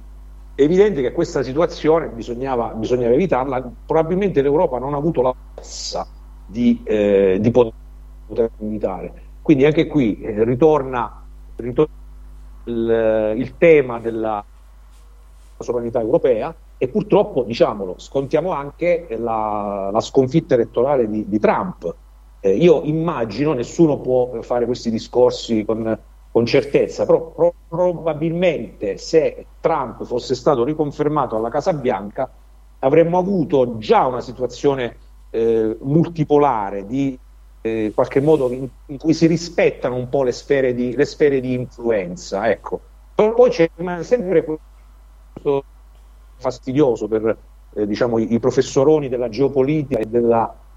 è evidente che questa situazione bisognava evitarla. Probabilmente l'Europa non ha avuto la forza di poter evitare. Quindi anche qui ritorna il tema della sovranità europea. E purtroppo, diciamolo, scontiamo anche la sconfitta elettorale di Trump. Io immagino, nessuno può fare questi discorsi con certezza, però probabilmente se Trump fosse stato riconfermato alla Casa Bianca avremmo avuto già una situazione multipolare, di qualche modo in cui si rispettano un po' le sfere di influenza. Ecco. Però poi c'è sempre questo fastidioso per i professoroni della geopolitica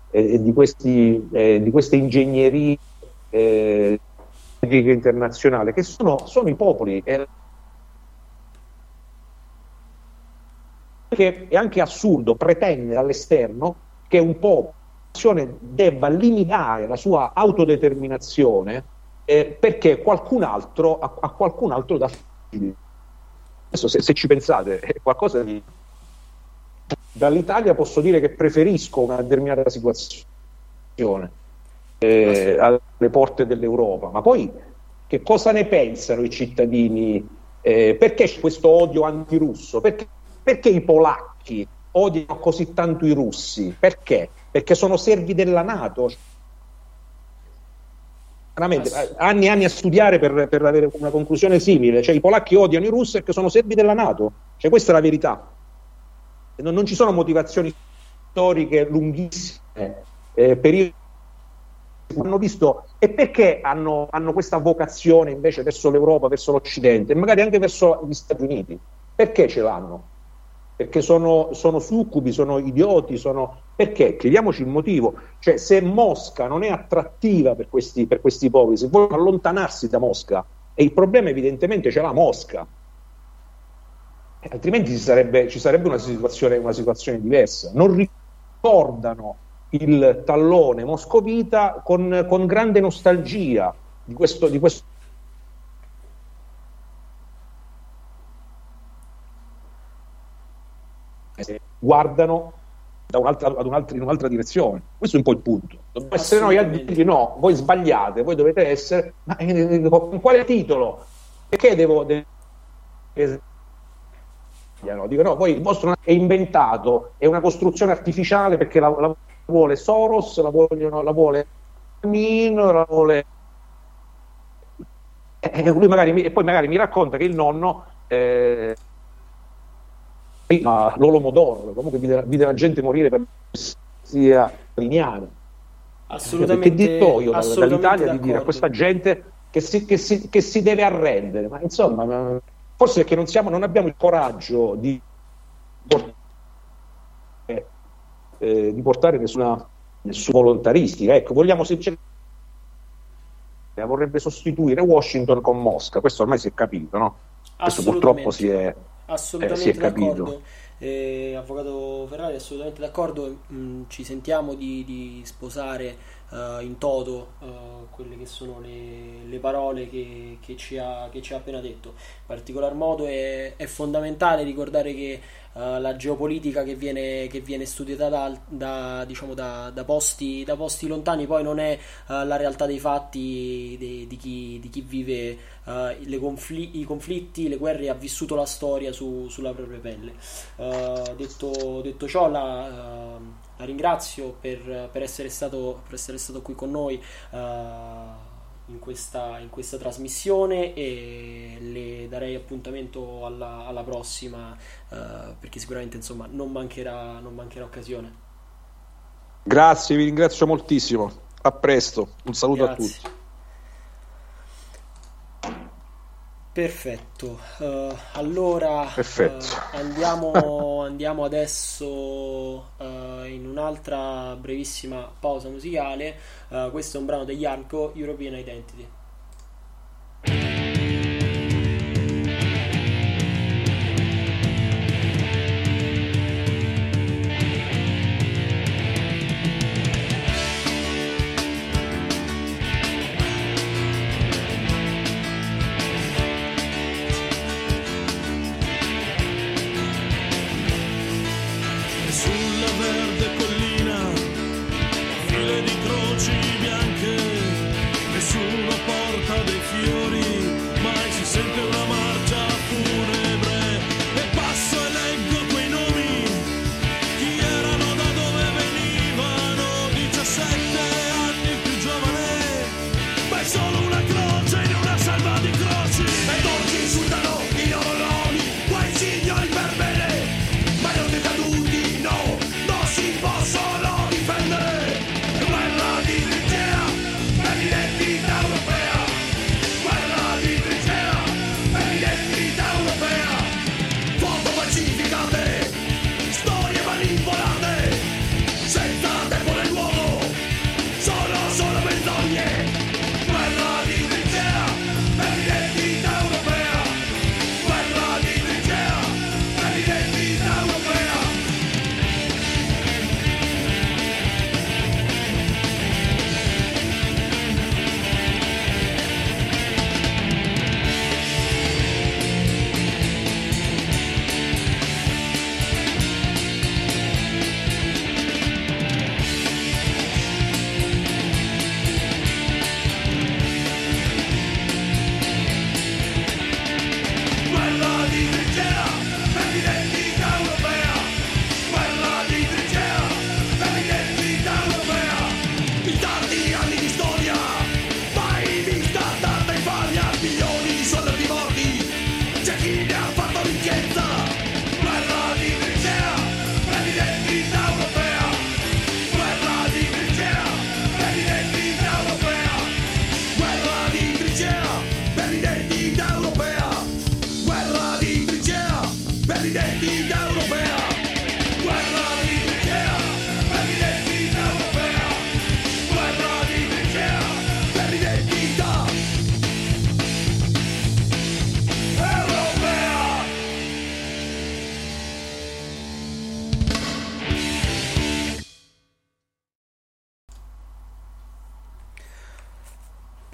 e di queste ingegnerie internazionali, che sono i popoli, che è anche assurdo pretendere all'esterno che un popolo debba limitare la sua autodeterminazione perché a qualcun altro dà fastidio. Adesso se ci pensate, è qualcosa di... Dall'Italia posso dire che preferisco una determinata situazione alle porte dell'Europa, ma poi che cosa ne pensano i cittadini? Perché c'è questo odio antirusso? Perché i polacchi odiano così tanto i russi? Perché? Perché sono servi della NATO. Veramente, anni e anni a studiare per avere una conclusione simile. Cioè, i polacchi odiano i russi perché sono servi della NATO. Cioè, questa è la verità. Non ci sono motivazioni storiche lunghissime, periodi hanno visto, e perché hanno questa vocazione invece verso l'Europa, verso l'Occidente, e magari anche verso gli Stati Uniti? Perché ce l'hanno? Perché sono succubi, sono idioti, perché? Chiediamoci il motivo. Cioè, se Mosca non è attrattiva per questi popoli, se vogliono allontanarsi da Mosca, e il problema evidentemente ce l'ha Mosca, altrimenti ci sarebbe una situazione diversa. Non ricordano il tallone moscovita con grande nostalgia di questo. Guardano in un'altra direzione. Questo è un po' il punto. Dobbiamo essere noi a dirgli: no, voi sbagliate, voi dovete essere. Ma con quale titolo? Perché devo dico no, poi il vostro è inventato, è una costruzione artificiale, perché la vuole Soros, la vuole Mino, la vuole lui magari mi racconta che il nonno l'Olomodor, comunque vide la gente morire per sia lineare. Assolutamente. Che dico io dall'Italia di dire a questa gente che si deve arrendere? Ma insomma, forse è che non abbiamo il coraggio di portare nessuna volontaristica. Ecco, vogliamo semplicemente, vorrebbe sostituire Washington con Mosca. Questo ormai si è capito, no? Questo purtroppo si è capito. Avvocato Ferrari, assolutamente d'accordo. Ci sentiamo di sposare in toto quelle che sono le parole che ci ha appena detto. In particolar modo è fondamentale ricordare che la geopolitica che viene studiata da posti lontani poi non è la realtà dei fatti di chi vive i conflitti, le guerre, ha vissuto la storia sulla propria pelle. Detto ciò, la ringrazio per essere stato qui con noi in questa trasmissione, e le darei appuntamento alla prossima, perché sicuramente, insomma, non mancherà occasione. Grazie, vi ringrazio moltissimo, a presto, un saluto. Grazie. A tutti. Perfetto, allora perfetto. Andiamo adesso in un'altra brevissima pausa musicale. Questo è un brano degli Arco, European Identity. Nessuno può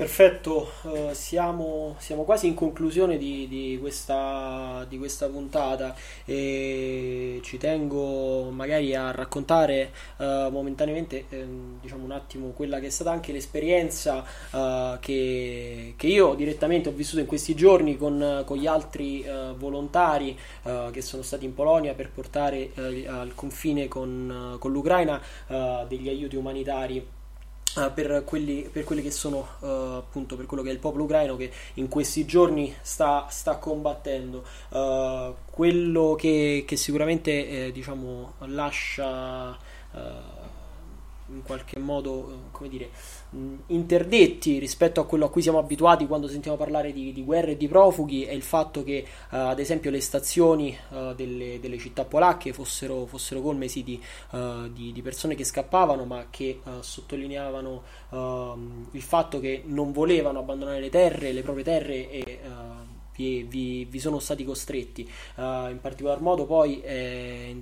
perfetto, siamo quasi in conclusione di questa puntata e ci tengo magari a raccontare momentaneamente diciamo un attimo quella che è stata anche l'esperienza che io direttamente ho vissuto in questi giorni con gli altri volontari che sono stati in Polonia per portare al confine con l'Ucraina degli aiuti umanitari per quelli che sono appunto per quello che è il popolo ucraino che in questi giorni sta combattendo. Quello che sicuramente diciamo lascia in qualche modo, come dire, interdetti rispetto a quello a cui siamo abituati quando sentiamo parlare di guerre e di profughi è il fatto che ad esempio le stazioni delle città polacche fossero colme sì di persone che scappavano, ma che sottolineavano il fatto che non volevano abbandonare le proprie terre e vi sono stati costretti. In particolar modo poi è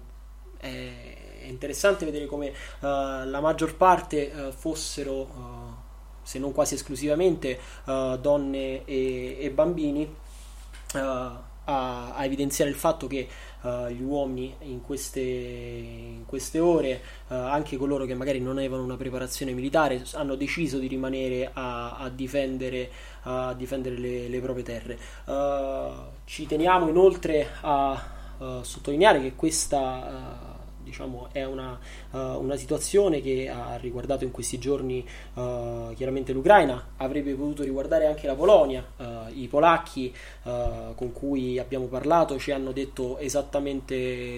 interessante vedere come la maggior parte fossero, se non quasi esclusivamente, donne e bambini, a evidenziare il fatto che gli uomini in queste ore, anche coloro che magari non avevano una preparazione militare, hanno deciso di rimanere a difendere le proprie terre. Ci teniamo inoltre a sottolineare che questa diciamo è una situazione che ha riguardato in questi giorni chiaramente l'Ucraina, avrebbe potuto riguardare anche la Polonia. I polacchi con cui abbiamo parlato ci hanno detto esattamente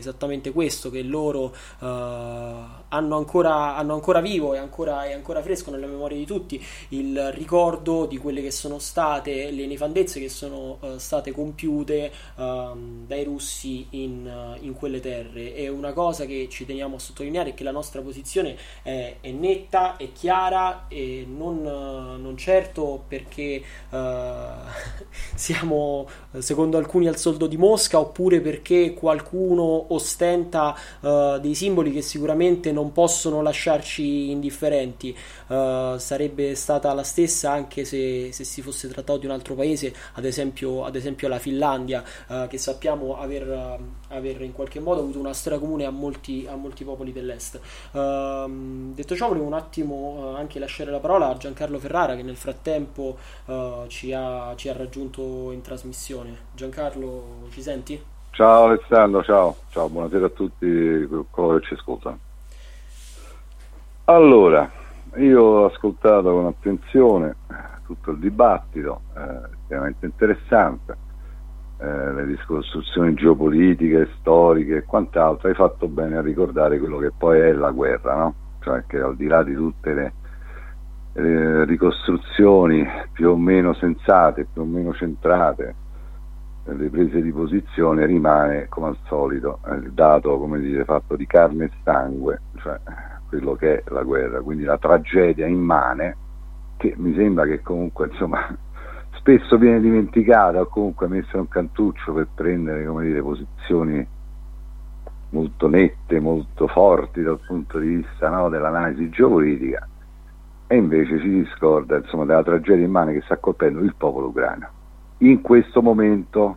questo, che loro hanno ancora vivo e ancora fresco nella memoria di tutti il ricordo di quelle che sono state le nefandezze che sono state compiute dai russi in quelle terre. È una cosa che ci teniamo a sottolineare, che la nostra posizione è netta, è chiara e non certo perché siamo secondo alcuni al soldo di Mosca oppure perché qualcuno ostenta dei simboli che sicuramente non possono lasciarci indifferenti. Sarebbe stata la stessa anche se si fosse trattato di un altro paese, ad esempio la Finlandia, che sappiamo aver in qualche modo avuto una storia comune a molti popoli dell'est. Detto ciò, volevo un attimo anche lasciare la parola a Giancarlo Ferrara, che nel frattempo ci ha raggiunto in trasmissione. Giancarlo, ci senti? Ciao Alessandro, ciao, buonasera a tutti coloro che ci ascoltano. Allora, io ho ascoltato con attenzione tutto il dibattito, veramente interessante. Le discussioni geopolitiche, storiche e quant'altro. Hai fatto bene a ricordare quello che poi è la guerra, no? Cioè che al di là di tutte le ricostruzioni più o meno sensate, più o meno centrate, le prese di posizione, rimane come al solito il dato, come dire, fatto di carne e sangue, cioè quello che è la guerra, quindi la tragedia immane, che mi sembra che comunque insomma spesso viene dimenticata o comunque messa in un cantuccio per prendere, come dire, posizioni molto nette, molto forti dal punto di vista, no, dell'analisi geopolitica, e invece si discorda insomma della tragedia immane che sta colpendo il popolo ucraino. In questo momento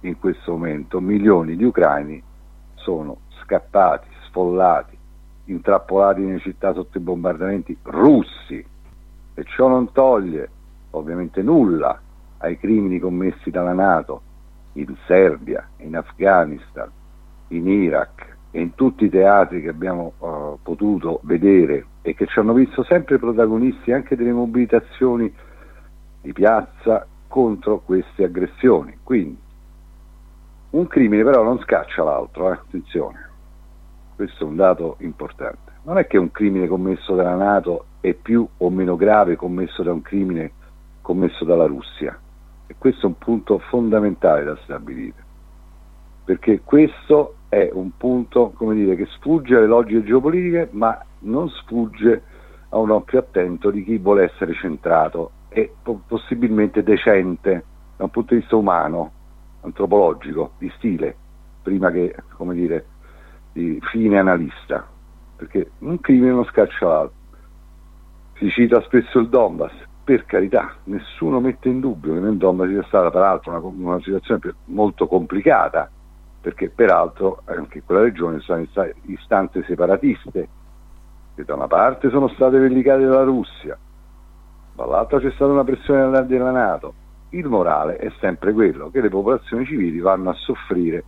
milioni di ucraini sono scappati, sfollati, intrappolati nelle città sotto i bombardamenti russi, e ciò non toglie ovviamente nulla ai crimini commessi dalla NATO in Serbia, in Afghanistan, in Iraq e in tutti i teatri che abbiamo potuto vedere e che ci hanno visto sempre protagonisti anche delle mobilitazioni di piazza contro queste aggressioni. Quindi un crimine però non scaccia l'altro, attenzione, questo è un dato importante. Non è che un crimine commesso dalla NATO è più o meno grave commesso da un crimine commesso dalla Russia, e questo è un punto fondamentale da stabilire, perché questo è un punto, come dire, che sfugge alle logiche geopolitiche, ma non sfugge a un occhio attento di chi vuole essere centrato e possibilmente decente da un punto di vista umano, antropologico, di stile, prima che, come dire, di fine analista, perché un crimine non scaccia l'altro. Si cita spesso il Donbass, per carità, nessuno mette in dubbio che nel Dom sia stata peraltro una situazione molto complicata, perché peraltro anche in quella regione sono istanze separatiste che da una parte sono state vendicate dalla Russia, dall'altra c'è stata una pressione della NATO. Il morale è sempre quello che le popolazioni civili vanno a soffrire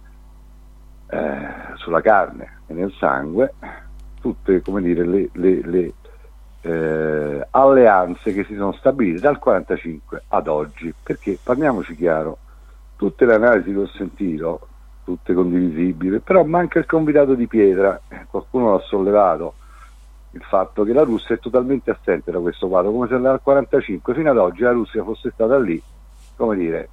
sulla carne e nel sangue tutte, come dire, le alleanze che si sono stabilite dal 45 ad oggi, perché parliamoci chiaro, tutte le analisi che ho sentito, tutte condivisibili, però manca il convitato di pietra. Qualcuno l'ha sollevato, il fatto che la Russia è totalmente assente da questo quadro, come se dal 45 fino ad oggi la Russia fosse stata lì, come dire,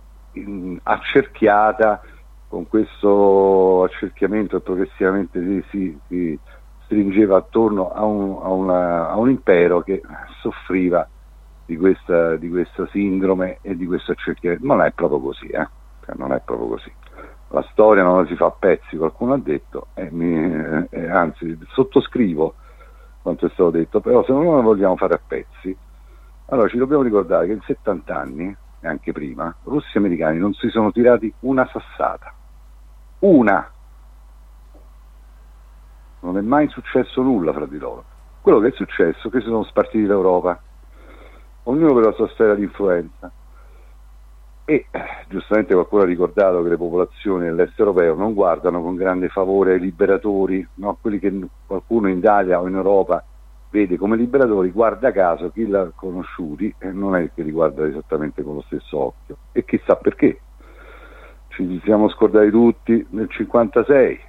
accerchiata, con questo accerchiamento che progressivamente si stringeva attorno a un impero che soffriva di questa sindrome e di questo accerchiamento. Non è proprio così, non è proprio così. La storia non la si fa a pezzi, qualcuno ha detto, anzi sottoscrivo quanto è stato detto, però se non la vogliamo fare a pezzi, allora ci dobbiamo ricordare che in 70 anni, e anche prima, russi e americani non si sono tirati una sassata, non è mai successo nulla fra di loro. Quello che è successo è che si sono spartiti l'Europa, ognuno per la sua sfera di influenza, e giustamente qualcuno ha ricordato che le popolazioni dell'est europeo non guardano con grande favore ai liberatori, no? Quelli che qualcuno in Italia o in Europa vede come liberatori, guarda caso chi l'ha conosciuti non è che li guarda esattamente con lo stesso occhio, e chissà perché. Ci siamo scordati tutti nel 56,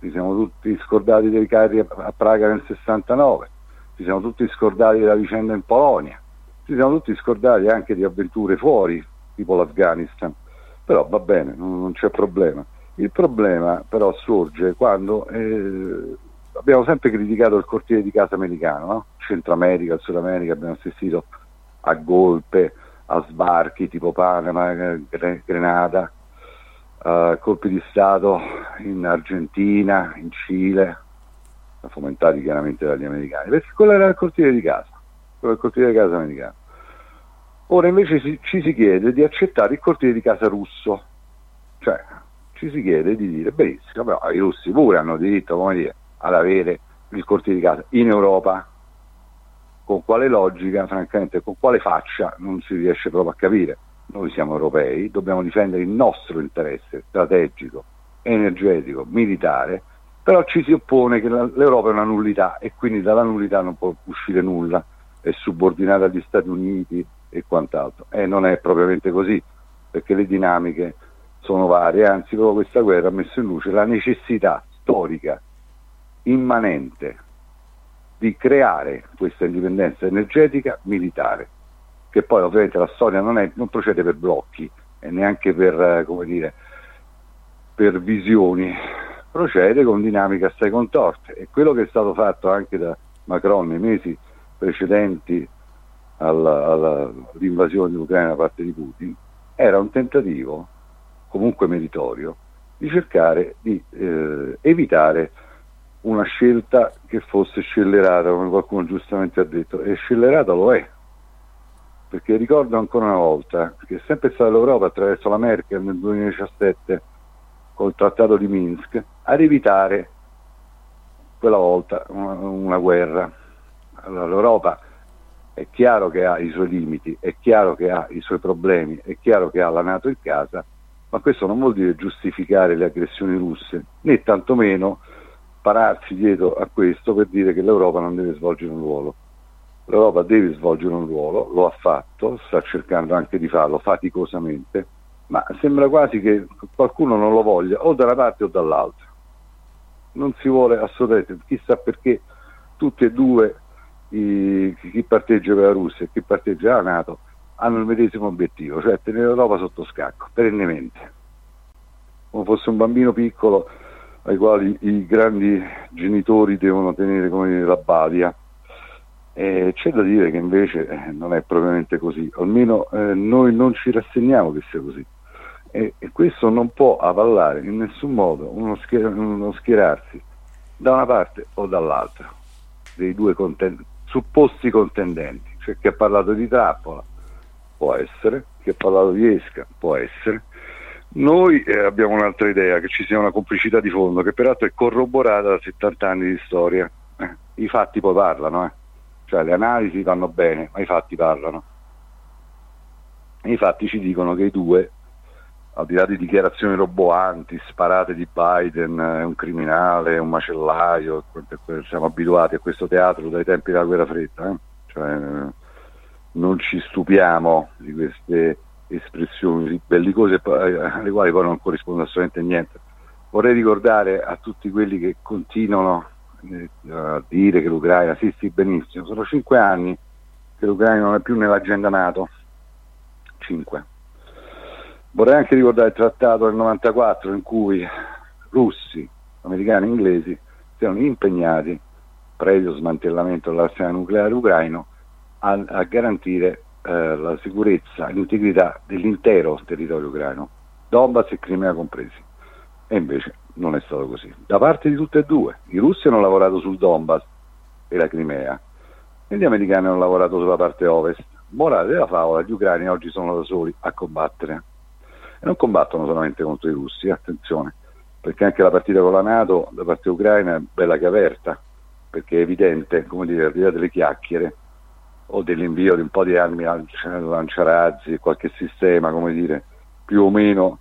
ci siamo tutti scordati dei carri a Praga nel 69, ci siamo tutti scordati della vicenda in Polonia, ci siamo tutti scordati anche di avventure fuori, tipo l'Afghanistan, però va bene, non c'è problema. Il problema però sorge quando abbiamo sempre criticato il cortile di casa americano, no? Centro America, Sud America, abbiamo assistito a golpe, a sbarchi tipo Panama, Grenada, colpi di Stato in Argentina, in Cile, fomentati chiaramente dagli americani, perché quello era il cortile di casa, quello era il cortile di casa americano. Ora invece ci si chiede di accettare il cortile di casa russo, cioè ci si chiede di dire benissimo, però i russi pure hanno diritto, come dire, ad avere il cortile di casa in Europa. Con quale logica, francamente, con quale faccia, non si riesce proprio a capire. Noi siamo europei, dobbiamo difendere il nostro interesse strategico, energetico, militare, però ci si oppone che l'Europa è una nullità e quindi dalla nullità non può uscire nulla, è subordinata agli Stati Uniti e quant'altro. Non è propriamente così, perché le dinamiche sono varie, anzi proprio questa guerra ha messo in luce la necessità storica immanente di creare questa indipendenza energetica militare, che poi ovviamente la storia non procede per blocchi e neanche per, come dire, per visioni, procede con dinamiche assai contorte, e quello che è stato fatto anche da Macron nei mesi precedenti all'invasione dell'Ucraina da parte di Putin era un tentativo comunque meritorio di cercare di evitare una scelta che fosse scellerata, come qualcuno giustamente ha detto, e scellerata lo è, perché ricordo ancora una volta che è sempre stata l'Europa, attraverso la Merkel nel 2017 col trattato di Minsk, ad evitare quella volta una guerra. Allora, l'Europa è chiaro che ha i suoi limiti, è chiaro che ha i suoi problemi, è chiaro che ha la NATO in casa, ma questo non vuol dire giustificare le aggressioni russe, né tantomeno pararsi dietro a questo per dire che l'Europa non deve svolgere un ruolo. L'Europa deve svolgere un ruolo, lo ha fatto, sta cercando anche di farlo faticosamente, ma sembra quasi che qualcuno non lo voglia, o da una parte o dall'altra. Non si vuole assolutamente, chissà perché tutti e due, chi parteggia per la Russia e chi parteggia per la NATO, hanno il medesimo obiettivo, cioè tenere l'Europa sotto scacco, perennemente. Come fosse un bambino piccolo ai quali i grandi genitori devono tenere, come dire, la balia. C'è da dire che invece non è propriamente così, almeno noi non ci rassegniamo che sia così, e questo non può avallare in nessun modo uno schierarsi da una parte o dall'altra dei due supposti contendenti, cioè, che ha parlato di trappola, può essere, che ha parlato di esca, può essere. Noi abbiamo un'altra idea, che ci sia una complicità di fondo, che peraltro è corroborata da 70 anni di storia. I fatti poi parlano, cioè le analisi vanno bene, ma i fatti parlano. I fatti ci dicono che i due, al di là di dichiarazioni roboanti, sparate di Biden, è un criminale, è un macellaio, siamo abituati a questo teatro dai tempi della guerra fredda, cioè, non ci stupiamo di queste espressioni bellicose alle quali poi non corrisponde assolutamente niente. Vorrei ricordare a tutti quelli che continuano a dire che l'Ucraina, sì benissimo, sono 5 anni che l'Ucraina non è più nell'agenda NATO, 5. Vorrei anche ricordare il trattato del 94 in cui russi, americani e inglesi si erano impegnati, previo smantellamento dell'arsenale nucleare ucraino, a garantire la sicurezza e l'integrità dell'intero territorio ucraino, Donbass e Crimea compresi. E invece non è stato così, da parte di tutte e due. I russi hanno lavorato sul Donbass e la Crimea, e gli americani hanno lavorato sulla parte ovest. Morale della favola, gli ucraini oggi sono da soli a combattere, e non combattono solamente contro i russi, attenzione, perché anche la partita con la NATO da parte ucraina è bella che aperta, perché è evidente, come dire, al di là delle chiacchiere o dell'invio di un po' di armi lanciarazzi, qualche sistema, come dire, più o meno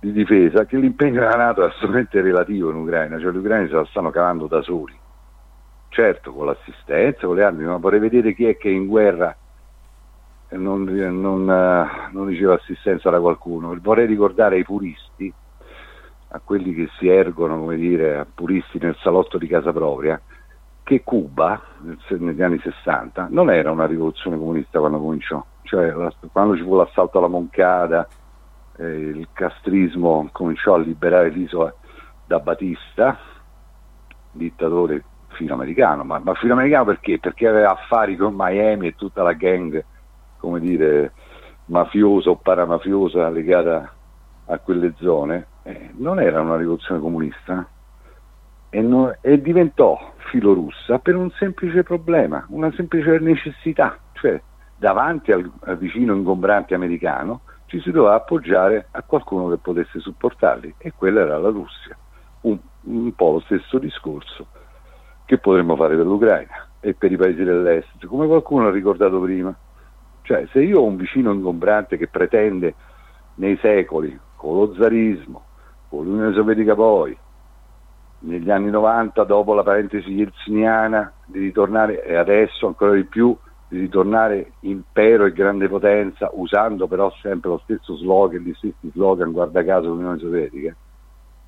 di difesa, che l'impegno della NATO è assolutamente relativo in Ucraina, cioè gli ucraini se la stanno cavando da soli, certo con l'assistenza, con le armi, ma vorrei vedere chi è che in guerra non riceve assistenza da qualcuno. Vorrei ricordare ai puristi, a quelli che si ergono, come dire, puristi nel salotto di casa propria, che Cuba negli anni 60 non era una rivoluzione comunista quando cominciò, cioè quando ci fu l'assalto alla Moncada, il castrismo cominciò a liberare l'isola da Batista, dittatore filoamericano, ma filoamericano perché? Perché aveva affari con Miami e tutta la gang, come dire, mafiosa o paramafiosa legata a quelle zone. Non era una rivoluzione comunista e diventò filorussa per un semplice problema, una semplice necessità, cioè davanti al vicino ingombrante americano ci si doveva appoggiare a qualcuno che potesse supportarli, e quella era la Russia, un po' lo stesso discorso che potremmo fare per l'Ucraina e per i paesi dell'est, come qualcuno ha ricordato prima. Cioè, se io ho un vicino ingombrante che pretende nei secoli, con lo zarismo, con l'Unione Sovietica poi, negli anni 90, dopo la parentesi yeltsiniana, di ritornare, e adesso ancora di più, di ritornare impero e grande potenza, usando però sempre lo stesso slogan, gli stessi slogan, guarda caso, l'Unione Sovietica,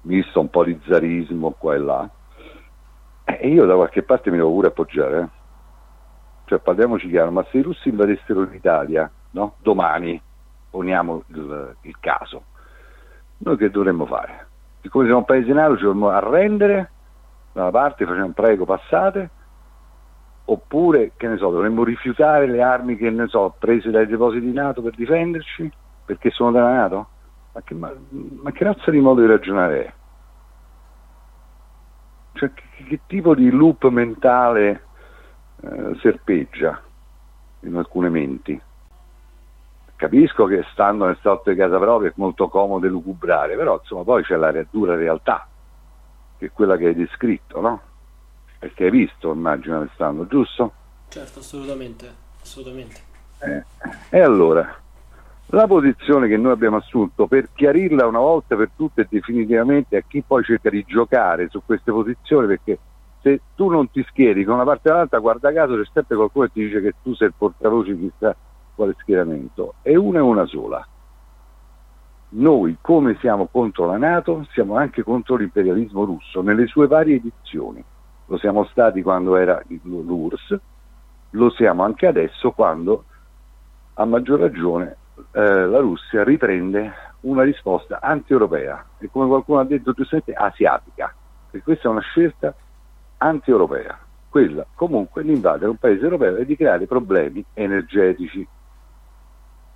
misto un po' di zarismo qua e là, e io da qualche parte mi devo pure appoggiare, Cioè, parliamoci chiaro, ma se i russi invadessero l'Italia, no? Domani, poniamo il caso, noi che dovremmo fare? Siccome siamo un paese nato, ci dovremmo arrendere da una parte, facciamo un prego, passate, oppure, che ne so, dovremmo rifiutare le armi, che ne so, prese dai depositi NATO per difenderci, perché sono della NATO? Ma che razza di modo di ragionare è? Cioè, che tipo di loop mentale serpeggia in alcune menti? Capisco che stando nel salotto di casa propria è molto comodo lucubrare, però insomma poi c'è la dura realtà, che è quella che hai descritto, no? Perché hai visto, immagino, Alessandro, giusto? Certo, assolutamente. E allora la posizione che noi abbiamo assunto, per chiarirla una volta per tutte e definitivamente a chi poi cerca di giocare su queste posizioni, perché se tu non ti schieri con una parte o l'altra, guarda caso c'è sempre qualcuno che ti dice che tu sei il portavoce di chissà quale schieramento, è una sola. Noi, come siamo contro la NATO, siamo anche contro l'imperialismo russo nelle sue varie edizioni. Lo siamo stati quando era l'URSS, lo siamo anche adesso quando, a maggior ragione, la Russia riprende una risposta anti-europea e, come qualcuno ha detto giustamente, asiatica, perché questa è una scelta anti-europea, quella comunque di invadere un paese europeo e di creare problemi energetici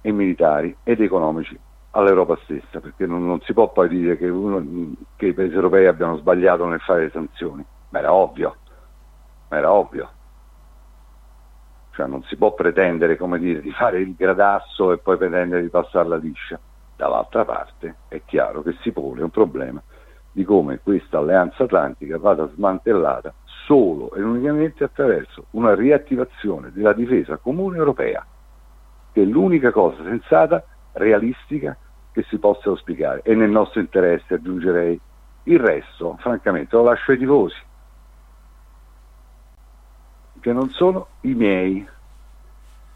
e militari ed economici all'Europa stessa, perché non si può poi dire che i paesi europei abbiano sbagliato nel fare le sanzioni, ma era ovvio, sinistra, non si può pretendere, come dire, di fare il gradasso e poi pretendere di passarla liscia. Dall'altra parte è chiaro che si pone un problema di come questa alleanza atlantica vada smantellata solo e unicamente attraverso una riattivazione della difesa comune europea, che è l'unica cosa sensata, realistica, che si possa auspicare. E nel nostro interesse, aggiungerei, il resto, francamente, lo lascio ai tifosi, che non sono i miei,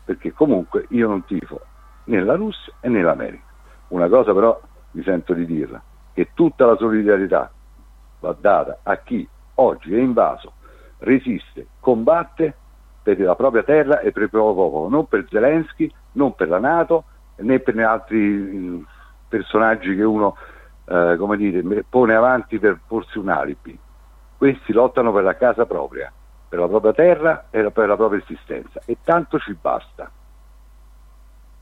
perché comunque io non tifo né la Russia e né l'America. Una cosa però mi sento di dirla, che tutta la solidarietà va data a chi oggi è invaso, resiste, combatte per la propria terra e per il proprio popolo, non per Zelensky, non per la NATO, né per altri personaggi che uno pone avanti per porsi un alibi. Questi lottano per la casa propria, per la propria terra e per la propria esistenza, e tanto ci basta.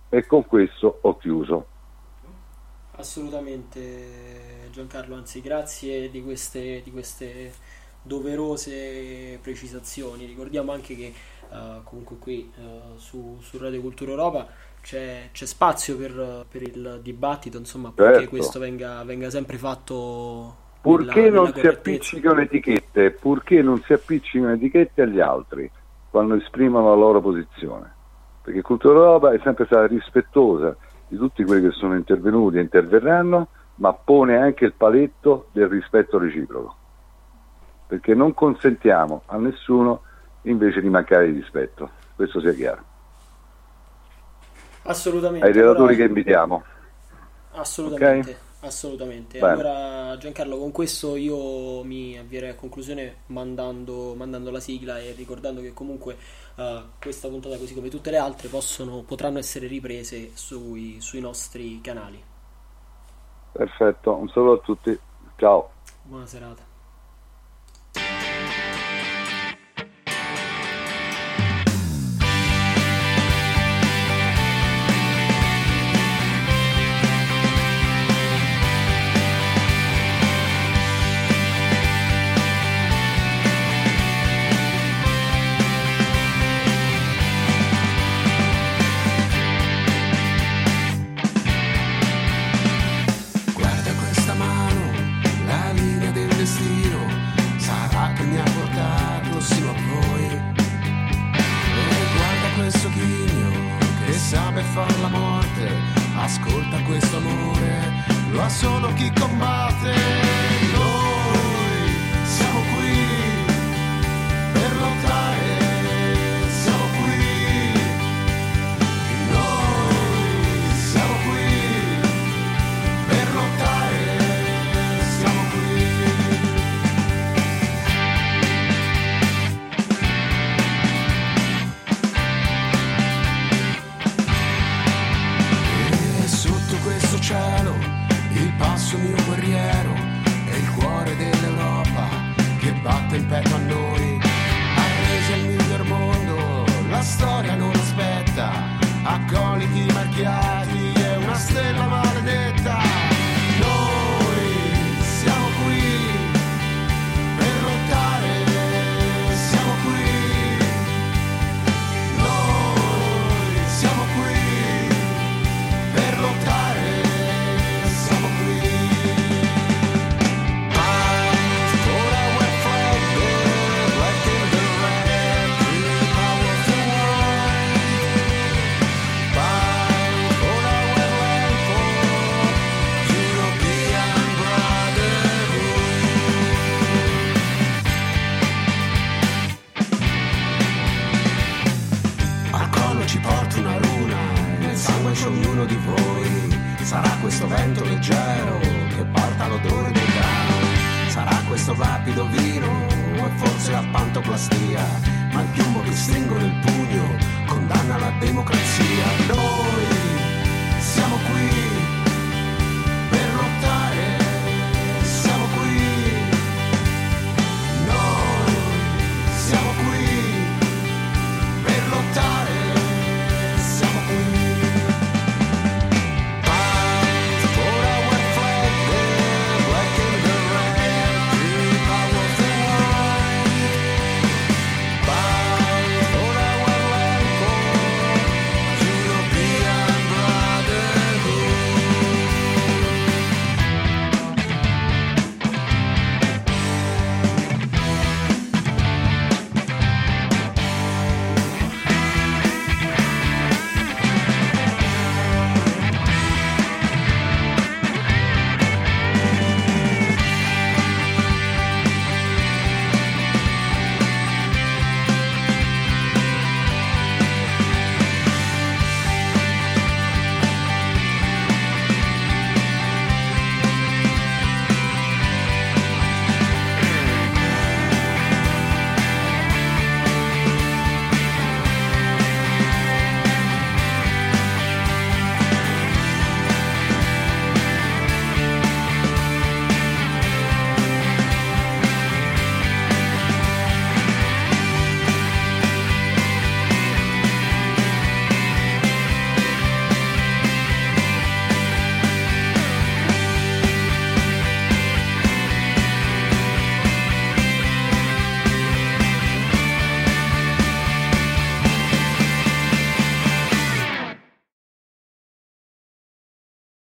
E con questo ho chiuso. Assolutamente, Giancarlo, anzi grazie di queste doverose precisazioni. Ricordiamo anche che comunque qui su Radio Cultura Europa c'è spazio per il dibattito, insomma, perché certo, questo venga sempre fatto, purché non si appiccicano etichette, agli altri quando esprimono la loro posizione, perché Cultura Europa è sempre stata rispettosa di tutti quelli che sono intervenuti e interverranno, ma pone anche il paletto del rispetto reciproco, perché non consentiamo a nessuno invece di mancare di rispetto, questo sia chiaro. Assolutamente. Ai relatori allora, che invitiamo. Assolutamente. Okay? Assolutamente. Bene. Allora Giancarlo, con questo io mi avvierei a conclusione mandando la sigla e ricordando che comunque questa puntata, così come tutte le altre, potranno essere riprese sui nostri canali. Perfetto, un saluto a tutti. Ciao. Buona serata. Condanna la democrazia. Noi siamo qui.